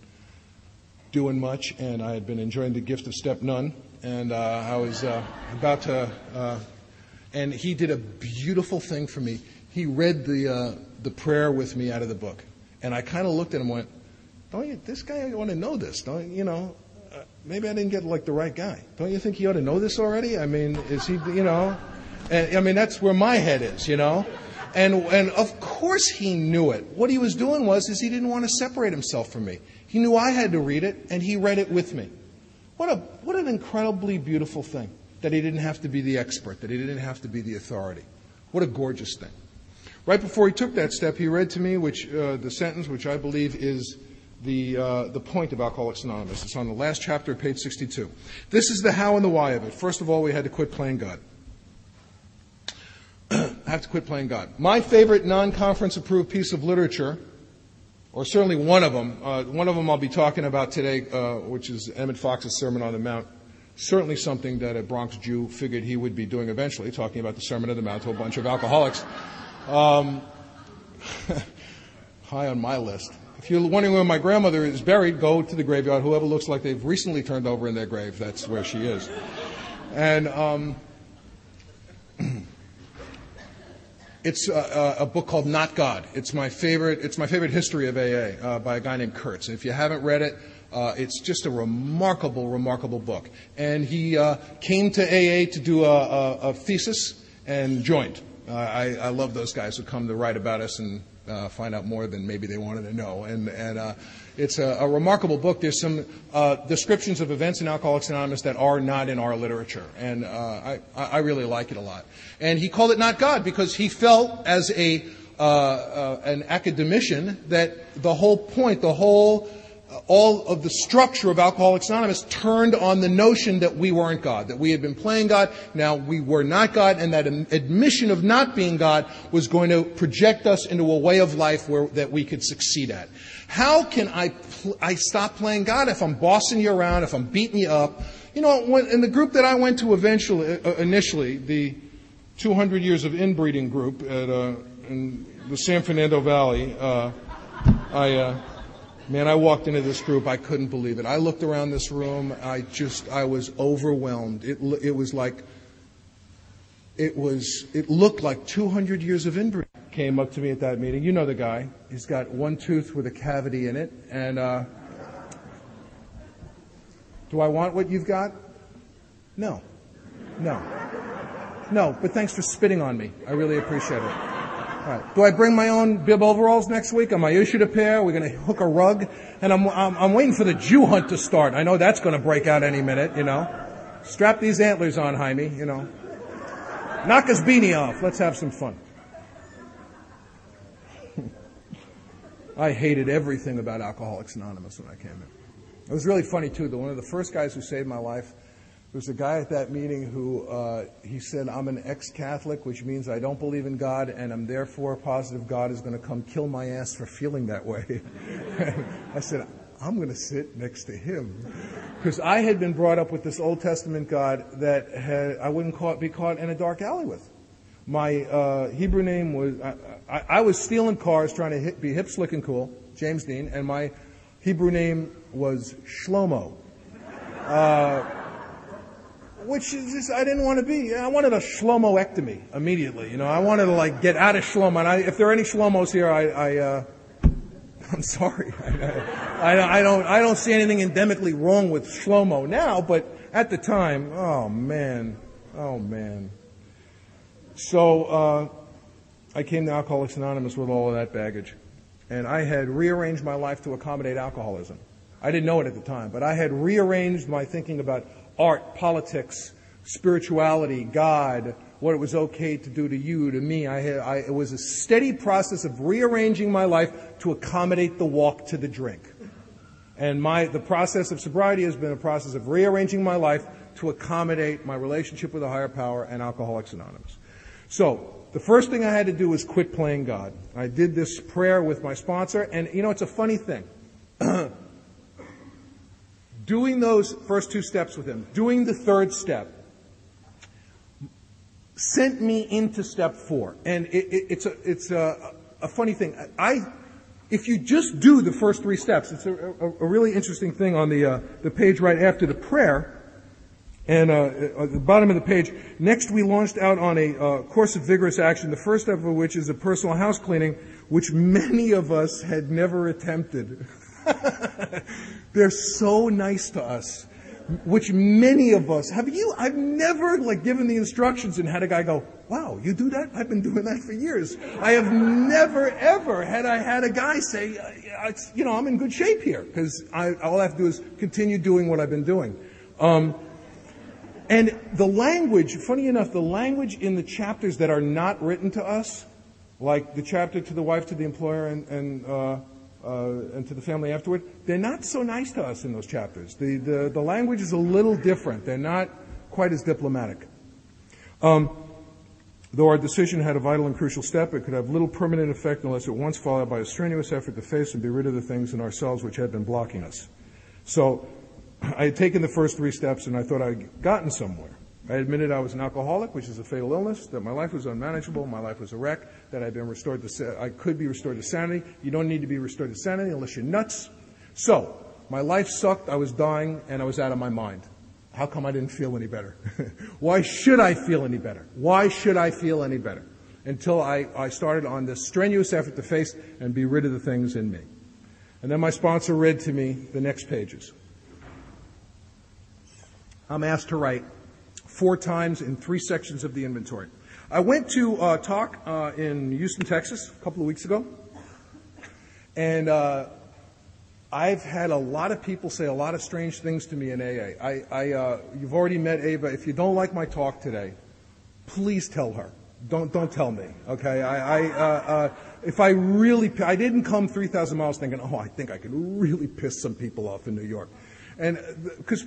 doing much, and I had been enjoying the gift of step none. And I was about to... and he did a beautiful thing for me. He read the prayer with me out of the book. And I kind of looked at him and went, "Don't you, this guy, I want to know this. Don't you know? Maybe I didn't get like the right guy. Don't you think he ought to know this already? I mean, is he? You know? And, I mean, that's where my head is. You know? And of course he knew it. What he was doing was he didn't want to separate himself from me. He knew I had to read it, and he read it with me. What an incredibly beautiful thing that he didn't have to be the expert, that he didn't have to be the authority. What a gorgeous thing. Right before he took that step, he read to me which the sentence, which I believe is the point of Alcoholics Anonymous. It's on the last chapter of page 62. This is the how and the why of it. First of all, we had to quit playing God. I have to quit playing God. My favorite non-conference approved piece of literature, or certainly one of them I'll be talking about today, which is Emmett Fox's Sermon on the Mount, certainly something that a Bronx Jew figured he would be doing eventually, talking about the Sermon on the Mount to a bunch of alcoholics. High on my list. If you're wondering where my grandmother is buried, go to the graveyard. Whoever looks like they've recently turned over in their grave, that's where she is. And it's a book called Not God. It's my favorite. It's my favorite history of AA by a guy named Kurtz. If you haven't read it, it's just a remarkable, remarkable book. And he came to AA to do a thesis and joined. I love those guys who come to write about us and find out more than maybe they wanted to know. And it's a remarkable book. There's some descriptions of events in Alcoholics Anonymous that are not in our literature. And I really like it a lot. And he called it Not God because he felt as an academician that the whole point, all of the structure of Alcoholics Anonymous turned on the notion that we weren't God, that we had been playing God, now we were not God, and that admission of not being God was going to project us into a way of life that we could succeed at. How can I stop playing God if I'm bossing you around, if I'm beating you up? You know, in the group that I went to initially, the 200 years of inbreeding group in the San Fernando Valley, man, I walked into this group. I couldn't believe it. I looked around this room. I was overwhelmed. It was like, it looked like 200 years of inbreeding. Came up to me at that meeting. You know the guy. He's got one tooth with a cavity in it. And, do I want what you've got? No, but thanks for spitting on me. I really appreciate it. All right. Do I bring my own bib overalls next week? Am I issued a pair? We're going to hook a rug, and I'm waiting for the Jew hunt to start. I know that's going to break out any minute. You know, strap these antlers on, Jaime. You know, knock his beanie off. Let's have some fun. I hated everything about Alcoholics Anonymous when I came in. It was really funny too. That one of the first guys who saved my life. There was a guy at that meeting who he said, I'm an ex-Catholic, which means I don't believe in God, and I'm therefore positive God is going to come kill my ass for feeling that way. I said, I'm going to sit next to him. Because I had been brought up with this Old Testament God that I wouldn't be caught in a dark alley with. My Hebrew name was, I was stealing cars trying to be hip, slick, and cool, James Dean, and my Hebrew name was Shlomo. Which is just, I didn't want to be. I wanted a Shlomoectomy immediately. You know, I wanted to like get out of Shlomo. And if there are any Shlomos here, I'm sorry. I don't see anything endemically wrong with Shlomo now, but at the time, oh man. So, I came to Alcoholics Anonymous with all of that baggage, and I had rearranged my life to accommodate alcoholism. I didn't know it at the time, but I had rearranged my thinking about art, politics, spirituality, God, what it was okay to do to you, to me. It was a steady process of rearranging my life to accommodate the walk to the drink. And the process of sobriety has been a process of rearranging my life to accommodate my relationship with a higher power and Alcoholics Anonymous. So, the first thing I had to do was quit playing God. I did this prayer with my sponsor, and you know, it's a funny thing. Doing those first two steps with him, doing the third step, sent me into step four. And it's a funny thing. If you just do the first three steps, it's a really interesting thing on the page right after the prayer. And at the bottom of the page, next we launched out on a course of vigorous action, the first step of which is a personal house cleaning, which many of us had never attempted. They're so nice to us, which many of us I've never given the instructions and had a guy go, wow, you do that? I've been doing that for years. I have never, ever had a guy say, you know, I'm in good shape here because all I have to do is continue doing what I've been doing. And the language, funny enough, the language in the chapters that are not written to us, like the chapter to the wife, to the employer, and to the family afterward, they're not so nice to us in those chapters. The language is a little different. They're not quite as diplomatic. Though our decision had a vital and crucial step, it could have little permanent effect unless at once followed by a strenuous effort to face and be rid of the things in ourselves which had been blocking us. So I had taken the first three steps and I thought I'd gotten somewhere. I admitted I was an alcoholic, which is a fatal illness, that my life was unmanageable, my life was a wreck, that I could be restored to sanity. You don't need to be restored to sanity unless you're nuts. So, my life sucked, I was dying, and I was out of my mind. How come I didn't feel any better? Why should I feel any better? Why should I feel any better? Until I started on this strenuous effort to face and be rid of the things in me. And then my sponsor read to me the next pages. I'm asked to write 4 times in 3 sections of the inventory. I went to a talk in Houston, Texas, a couple of weeks ago, and I've had a lot of people say a lot of strange things to me in AA. You've already met Ava. If you don't like my talk today, please tell her. Don't tell me, okay? I didn't come 3,000 miles thinking, oh, I think I could really piss some people off in New York. And because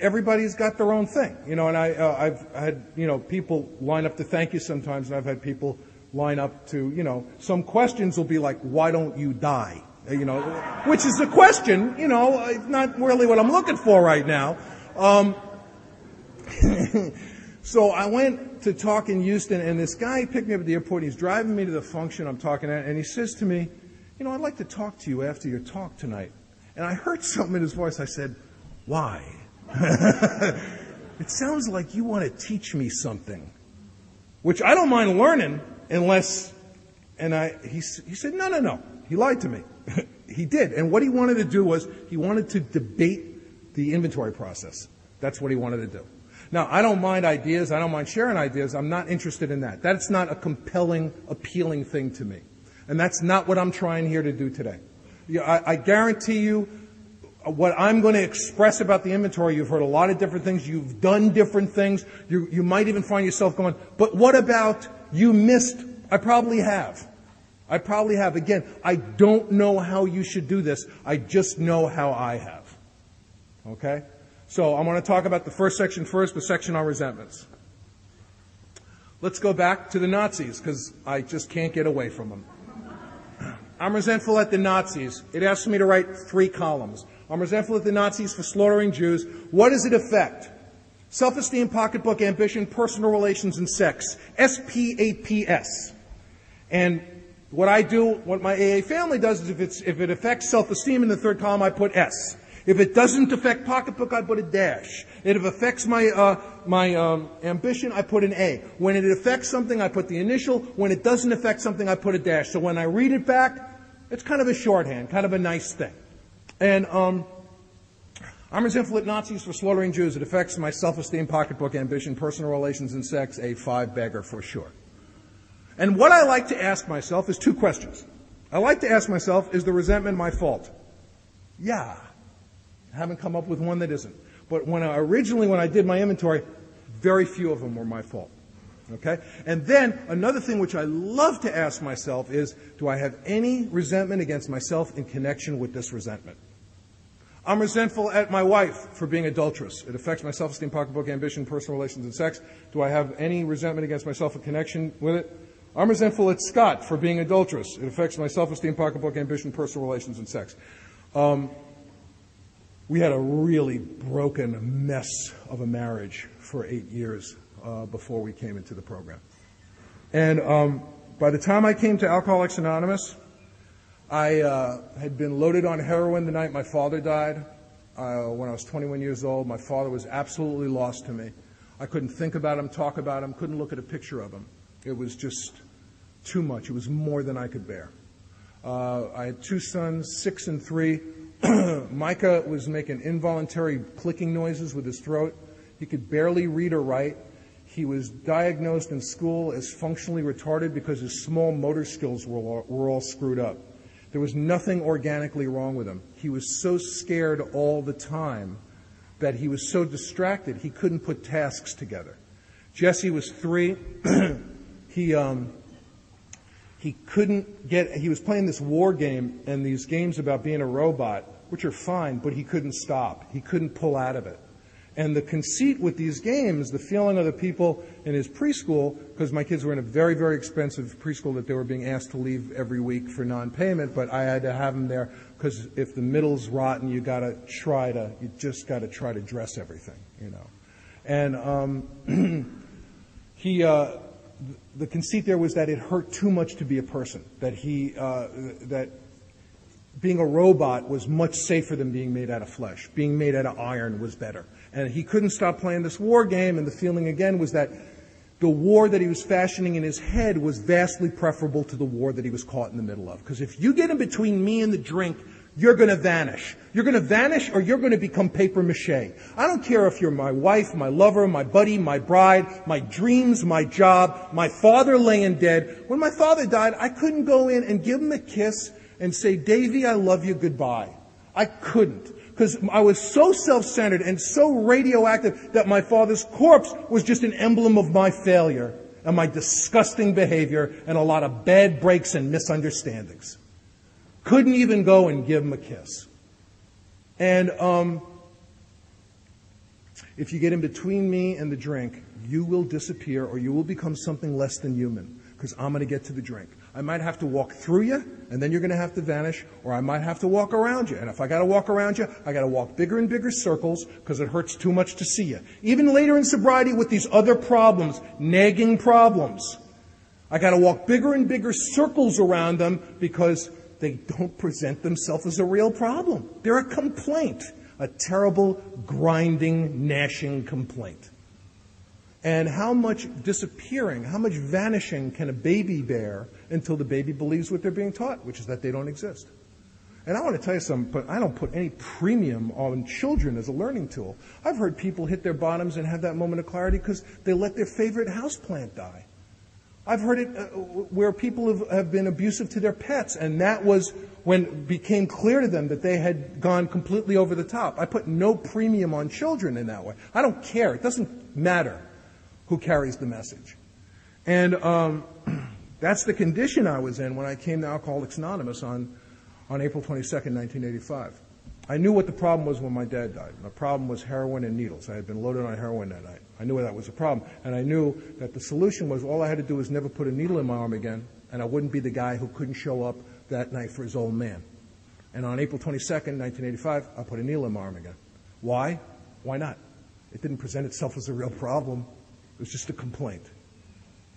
everybody's got their own thing, you know, and I've had, you know, people line up to thank you sometimes, and I've had people line up to, you know, some questions will be like, why don't you die? You know, which is a question, you know, it's not really what I'm looking for right now. So I went to talk in Houston, and this guy picked me up at the airport, and he's driving me to the function I'm talking at, and he says to me, you know, I'd like to talk to you after your talk tonight. And I heard something in his voice. I said, why? It sounds like you want to teach me something, which I don't mind learning unless, he said, no. He lied to me. He did. And what he wanted to do was he wanted to debate the inventory process. That's what he wanted to do. Now, I don't mind ideas. I don't mind sharing ideas. I'm not interested in that. That's not a compelling, appealing thing to me. And that's not what I'm trying here to do today. I guarantee you what I'm going to express about the inventory. You've heard a lot of different things. You've done different things. You might even find yourself going, but what about you missed? I probably have. Again, I don't know how you should do this. I just know how I have. Okay? So I want to talk about the first section first, the section on resentments. Let's go back to the Nazis because I just can't get away from them. I'm resentful at the Nazis. It asks me to write 3 columns. I'm resentful at the Nazis for slaughtering Jews. What does it affect? Self-esteem, pocketbook, ambition, personal relations, and sex. SPAPS. And what my AA family does is if it affects self-esteem in the 3rd column, I put S. If it doesn't affect pocketbook, I put a dash. If it affects my ambition, I put an A. When it affects something, I put the initial. When it doesn't affect something, I put a dash. So when I read it back, it's kind of a shorthand, kind of a nice thing. And I'm resentful at Nazis for slaughtering Jews. It affects my self-esteem, pocketbook, ambition, personal relations, and sex. A5 beggar for sure. And what I like to ask myself is 2 questions. I like to ask myself, is the resentment my fault? Yeah. I haven't come up with one that isn't. But when I did my inventory, very few of them were my fault. Okay? And then another thing which I love to ask myself is, do I have any resentment against myself in connection with this resentment? I'm resentful at my wife for being adulterous. It affects my self-esteem, pocketbook, ambition, personal relations, and sex. Do I have any resentment against myself in connection with it? I'm resentful at Scott for being adulterous. It affects my self-esteem, pocketbook, ambition, personal relations, and sex. We had a really broken mess of a marriage for 8 years before we came into the program. And by the time I came to Alcoholics Anonymous, I had been loaded on heroin the night my father died. When I was 21 years old, my father was absolutely lost to me. I couldn't think about him, talk about him, couldn't look at a picture of him. It was just too much. It was more than I could bear. I had 2 sons, 6 and 3. Micah was making involuntary clicking noises with his throat. He could barely read or write. He was diagnosed in school as functionally retarded because his small motor skills were all screwed up. There was nothing organically wrong with him. He was so scared all the time that he was so distracted he couldn't put tasks together. Jesse was 3. He couldn't get, he was playing this war game and these games about being a robot, which are fine, but he couldn't stop. He couldn't pull out of it. And the conceit with these games, the feeling of the people in his preschool, because my kids were in a very, very expensive preschool that they were being asked to leave every week for non-payment, but I had to have them there because if the middle's rotten, you just got to try to dress everything, you know. And the conceit there was that it hurt too much to be a person, that that being a robot was much safer than being made out of flesh. Being made out of iron was better. And he couldn't stop playing this war game, and the feeling again was that the war that he was fashioning in his head was vastly preferable to the war that he was caught in the middle of. Because if you get in between me and the drink, you're going to vanish. You're going to vanish or you're going to become papier-mâché. I don't care if you're my wife, my lover, my buddy, my bride, my dreams, my job, my father laying dead. When my father died, I couldn't go in and give him a kiss and say, Davey, I love you, goodbye. I couldn't. Because I was so self-centered and so radioactive that my father's corpse was just an emblem of my failure and my disgusting behavior and a lot of bad breaks and misunderstandings. Couldn't even go and give him a kiss. And if you get in between me and the drink, you will disappear or you will become something less than human because I'm going to get to the drink. I might have to walk through you, and then you're going to have to vanish, or I might have to walk around you. And if I got to walk around you, I got to walk bigger and bigger circles because it hurts too much to see you. Even later in sobriety with these other problems, nagging problems, I got to walk bigger and bigger circles around them because they don't present themselves as a real problem. They're a complaint, a terrible, grinding, gnashing complaint. And how much disappearing, how much vanishing can a baby bear until the baby believes what they're being taught, which is that they don't exist? And I want to tell you something, but I don't put any premium on children as a learning tool. I've heard people hit their bottoms and have that moment of clarity because they let their favorite houseplant die. I've heard it where people have been abusive to their pets, and that was when it became clear to them that they had gone completely over the top. I put no premium on children in that way. I don't care. It doesn't matter who carries the message. And that's the condition I was in when I came to Alcoholics Anonymous on April 22nd, 1985. I knew what the problem was when my dad died. The problem was heroin and needles. I had been loaded on heroin that night. I knew that was a problem. And I knew that the solution was all I had to do was never put a needle in my arm again, and I wouldn't be the guy who couldn't show up that night for his old man. And on April 22nd, 1985, I put a needle in my arm again. Why? Why not? It didn't present itself as a real problem. It was just a complaint,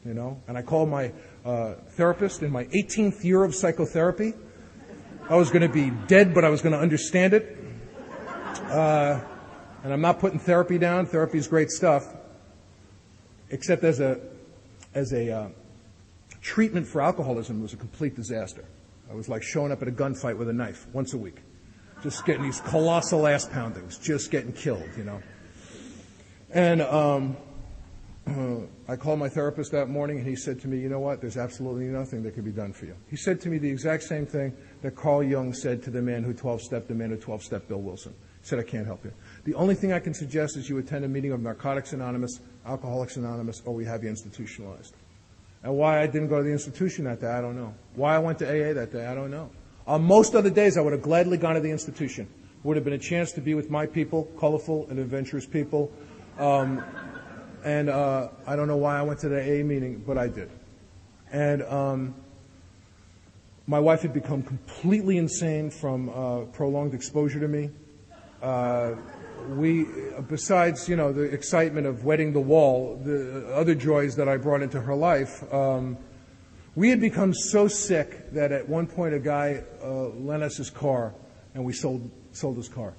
you know. And I called my therapist in my 18th year of psychotherapy. I was going to be dead, but I was going to understand it. And I'm not putting therapy down. Therapy's great stuff, except as a treatment for alcoholism, it was a complete disaster. I was like showing up at a gunfight with a knife once a week, just getting these colossal ass poundings, just getting killed, you know. And I called my therapist that morning, and he said to me, you know what, there's absolutely nothing that can be done for you. He said to me the exact same thing that Carl Jung said to the man who 12-stepped Bill Wilson. He said, I can't help you. The only thing I can suggest is you attend a meeting of Narcotics Anonymous, Alcoholics Anonymous, or we have you institutionalized. And why I didn't go to the institution that day, I don't know. Why I went to AA that day, I don't know. On most other days, I would have gladly gone to the institution. It would have been a chance to be with my people, colorful and adventurous people. And I don't know why I went to the AA meeting, but I did. And my wife had become completely insane from prolonged exposure to me. We, besides, you know, the excitement of wetting the wall, the other joys that I brought into her life, we had become so sick that at one point a guy lent us his car, and we sold his car.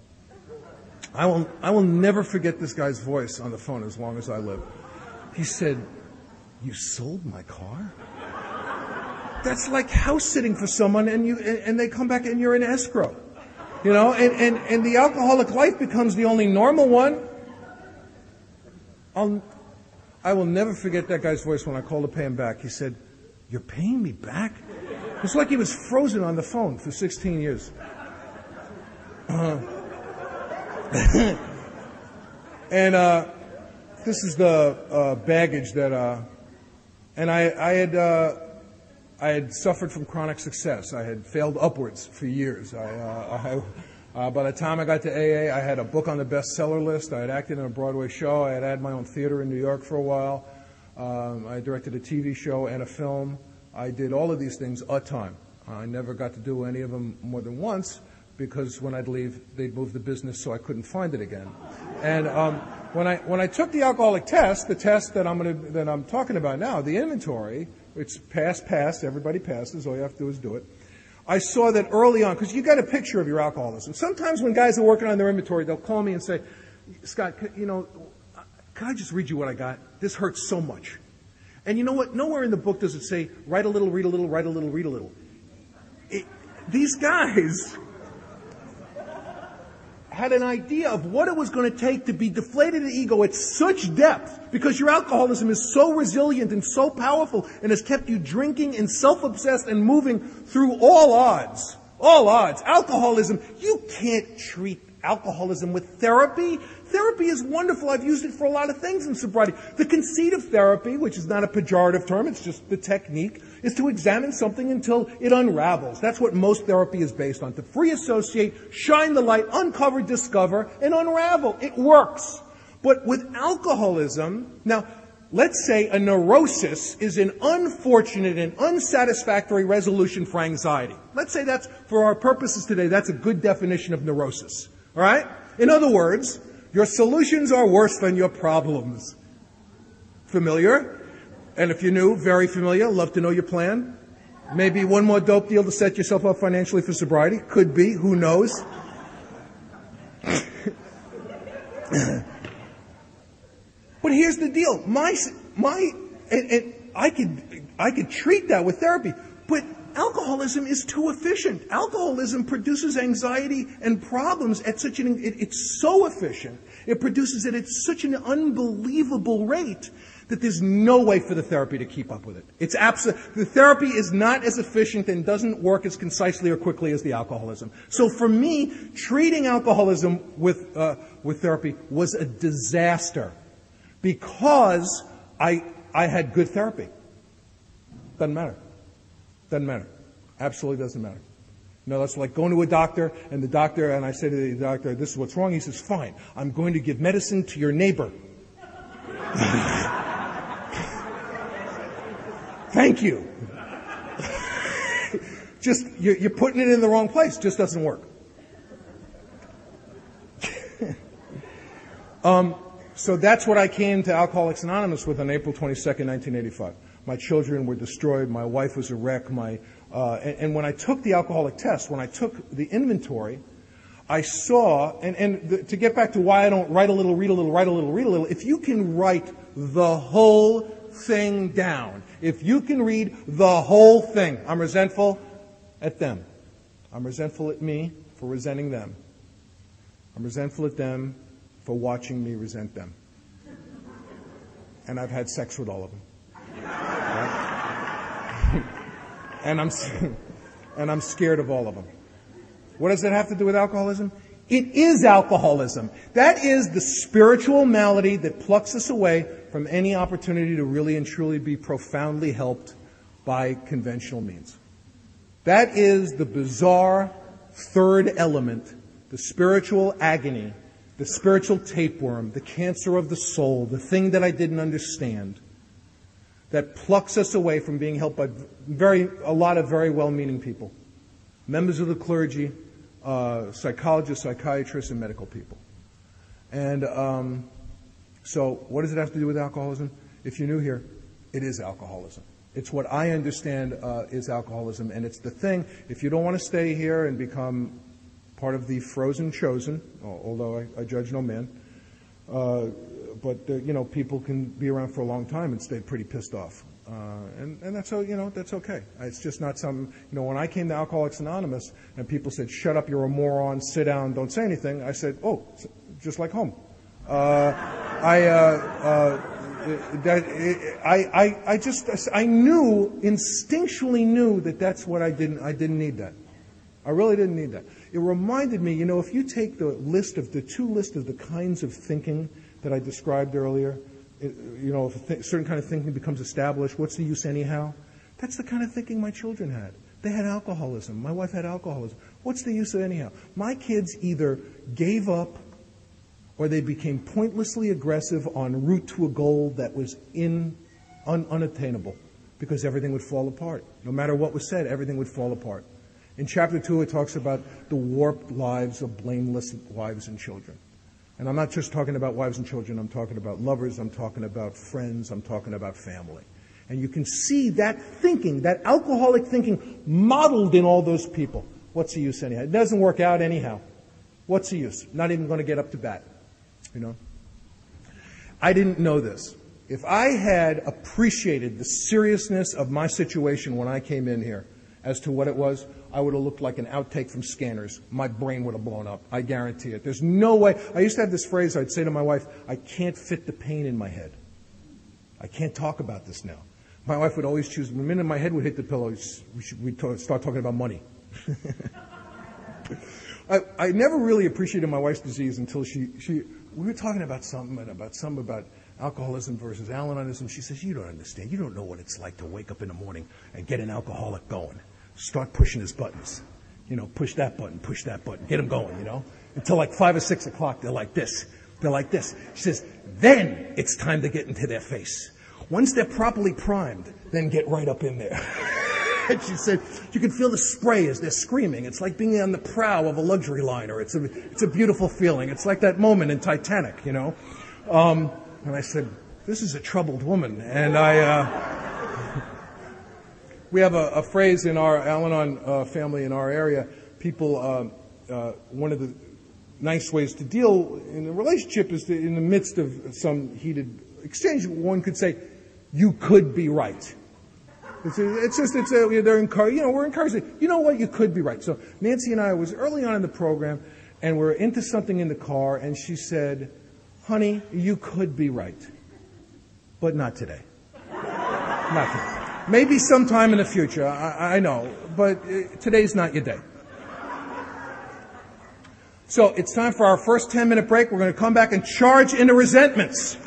I will never forget this guy's voice on the phone as long as I live. He said, you sold my car? That's like house sitting for someone and they come back and you're in escrow. You know, and the alcoholic life becomes the only normal one. I will never forget that guy's voice when I called to pay him back. He said, you're paying me back? It's like he was frozen on the phone for 16 years. And this is the baggage that, and I had suffered from chronic success. I had failed upwards for years. I, uh, By the time I got to AA, I had a book on the bestseller list. I had acted in a Broadway show. I had had my own theater in New York for a while. I directed a TV show and a film. I did all of these things a time. I never got to do any of them more than once because when I'd leave, they'd move the business so I couldn't find it again. And when I took the alcoholic test, the test that I'm talking about now, the inventory, it's pass, everybody passes, all you have to do is do it. I saw that early on, because you got a picture of your alcoholism. Sometimes when guys are working on their inventory, they'll call me and say, Scott, can I just read you what I got? This hurts so much. And you know what? Nowhere in the book does it say, write a little, read a little, write a little, read a little. These guys had an idea of what it was going to take to be deflated in ego at such depth, because your alcoholism is so resilient and so powerful and has kept you drinking and self-obsessed and moving through all odds. All odds. Alcoholism, you can't treat alcoholism with therapy. Therapy is wonderful. I've used it for a lot of things in sobriety. The conceit of therapy, which is not a pejorative term, it's just the technique, is to examine something until it unravels. That's what most therapy is based on, to free associate, shine the light, uncover, discover, and unravel. It works. But with alcoholism, now, let's say a neurosis is an unfortunate and unsatisfactory resolution for anxiety. Let's say that's, for our purposes today, that's a good definition of neurosis. All right? In other words, your solutions are worse than your problems. Familiar? And if you're new, very familiar. Love to know your plan. Maybe one more dope deal to set yourself up financially for sobriety. Could be. Who knows? But here's the deal. I could treat that with therapy, but alcoholism is too efficient. Alcoholism produces anxiety and problems at such an... It's so efficient. It produces it at such an unbelievable rate that there's no way for the therapy to keep up with it. It's the therapy is not as efficient and doesn't work as concisely or quickly as the alcoholism. So for me, treating alcoholism with therapy was a disaster because I had good therapy. Doesn't matter. Doesn't matter. Absolutely doesn't matter. No, that's like going to a doctor, and I say to the doctor, this is what's wrong. He says, fine, I'm going to give medicine to your neighbor. Thank you. Just, you're putting it in the wrong place. Just doesn't work. So that's what I came to Alcoholics Anonymous with on April 22nd, 1985. My children were destroyed. My wife was a wreck. And when I took the alcoholic test, when I took the inventory, I saw, to get back to why I don't write a little, read a little, write a little, read a little, if you can write the whole thing down, if you can read the whole thing, I'm resentful at them. I'm resentful at me for resenting them. I'm resentful at them for watching me resent them. And I've had sex with all of them. And I'm scared of all of them. What does that have to do with alcoholism? It is alcoholism. That is the spiritual malady that plucks us away from any opportunity to really and truly be profoundly helped by conventional means. That is the bizarre third element, the spiritual agony, the spiritual tapeworm, the cancer of the soul, the thing that I didn't understand, that plucks us away from being helped by a lot of very well-meaning people, members of the clergy, psychologists, psychiatrists, and medical people. And so what does it have to do with alcoholism? If you're new here, it is alcoholism. It's what I understand is alcoholism, and it's the thing. If you don't want to stay here and become part of the frozen chosen, although I judge no man, But people can be around for a long time and stay pretty pissed off. And that's, that's okay. It's just not something, when I came to Alcoholics Anonymous and people said, shut up, you're a moron, sit down, don't say anything, I said, oh, just like home. I instinctually knew that that's what I didn't need that. I really didn't need that. It reminded me, if you take the two lists of the kinds of thinking that I described earlier, if a certain kind of thinking becomes established, what's the use anyhow? That's the kind of thinking my children had. They had alcoholism. My wife had alcoholism. What's the use of it anyhow? My kids either gave up or they became pointlessly aggressive en route to a goal that was unattainable because everything would fall apart. No matter what was said, everything would fall apart. In chapter 2, it talks about the warped lives of blameless wives and children. And I'm not just talking about wives and children. I'm talking about lovers. I'm talking about friends. I'm talking about family. And you can see that thinking, that alcoholic thinking, modeled in all those people. What's the use anyhow? It doesn't work out anyhow. What's the use? Not even going to get up to bat. You know? I didn't know this. If I had appreciated the seriousness of my situation when I came in here as to what it was, I would have looked like an outtake from Scanners. My brain would have blown up. I guarantee it. There's no way. I used to have this phrase I'd say to my wife, I can't fit the pain in my head. I can't talk about this now. My wife would always choose, the minute my head would hit the pillow, we'd start talking about money. I never really appreciated my wife's disease until we were talking about something, and about alcoholism versus Al-Anonism. She says, you don't understand. You don't know what it's like to wake up in the morning and get an alcoholic going. Start pushing his buttons. You know, push that button, get him going, you know. Until like 5 or 6 o'clock, they're like this. They're like this. She says, then it's time to get into their face. Once they're properly primed, then get right up in there. And she said, you can feel the spray as they're screaming. It's like being on the prow of a luxury liner. It's a beautiful feeling. It's like that moment in Titanic, you know. And I said, this is a troubled woman. And we have a phrase in our Al-Anon family in our area. People, one of the nice ways to deal in a relationship is to, in the midst of some heated exchange, one could say, you could be right. They're encouraged, you know, we're encouraged. You know what? You could be right. So Nancy and I was early on in the program, and we're into something in the car, and she said, honey, you could be right, but not today. Not today. Maybe sometime in the future, I know, but today's not your day. So it's time for our first 10-minute break. We're going to come back and charge into resentments.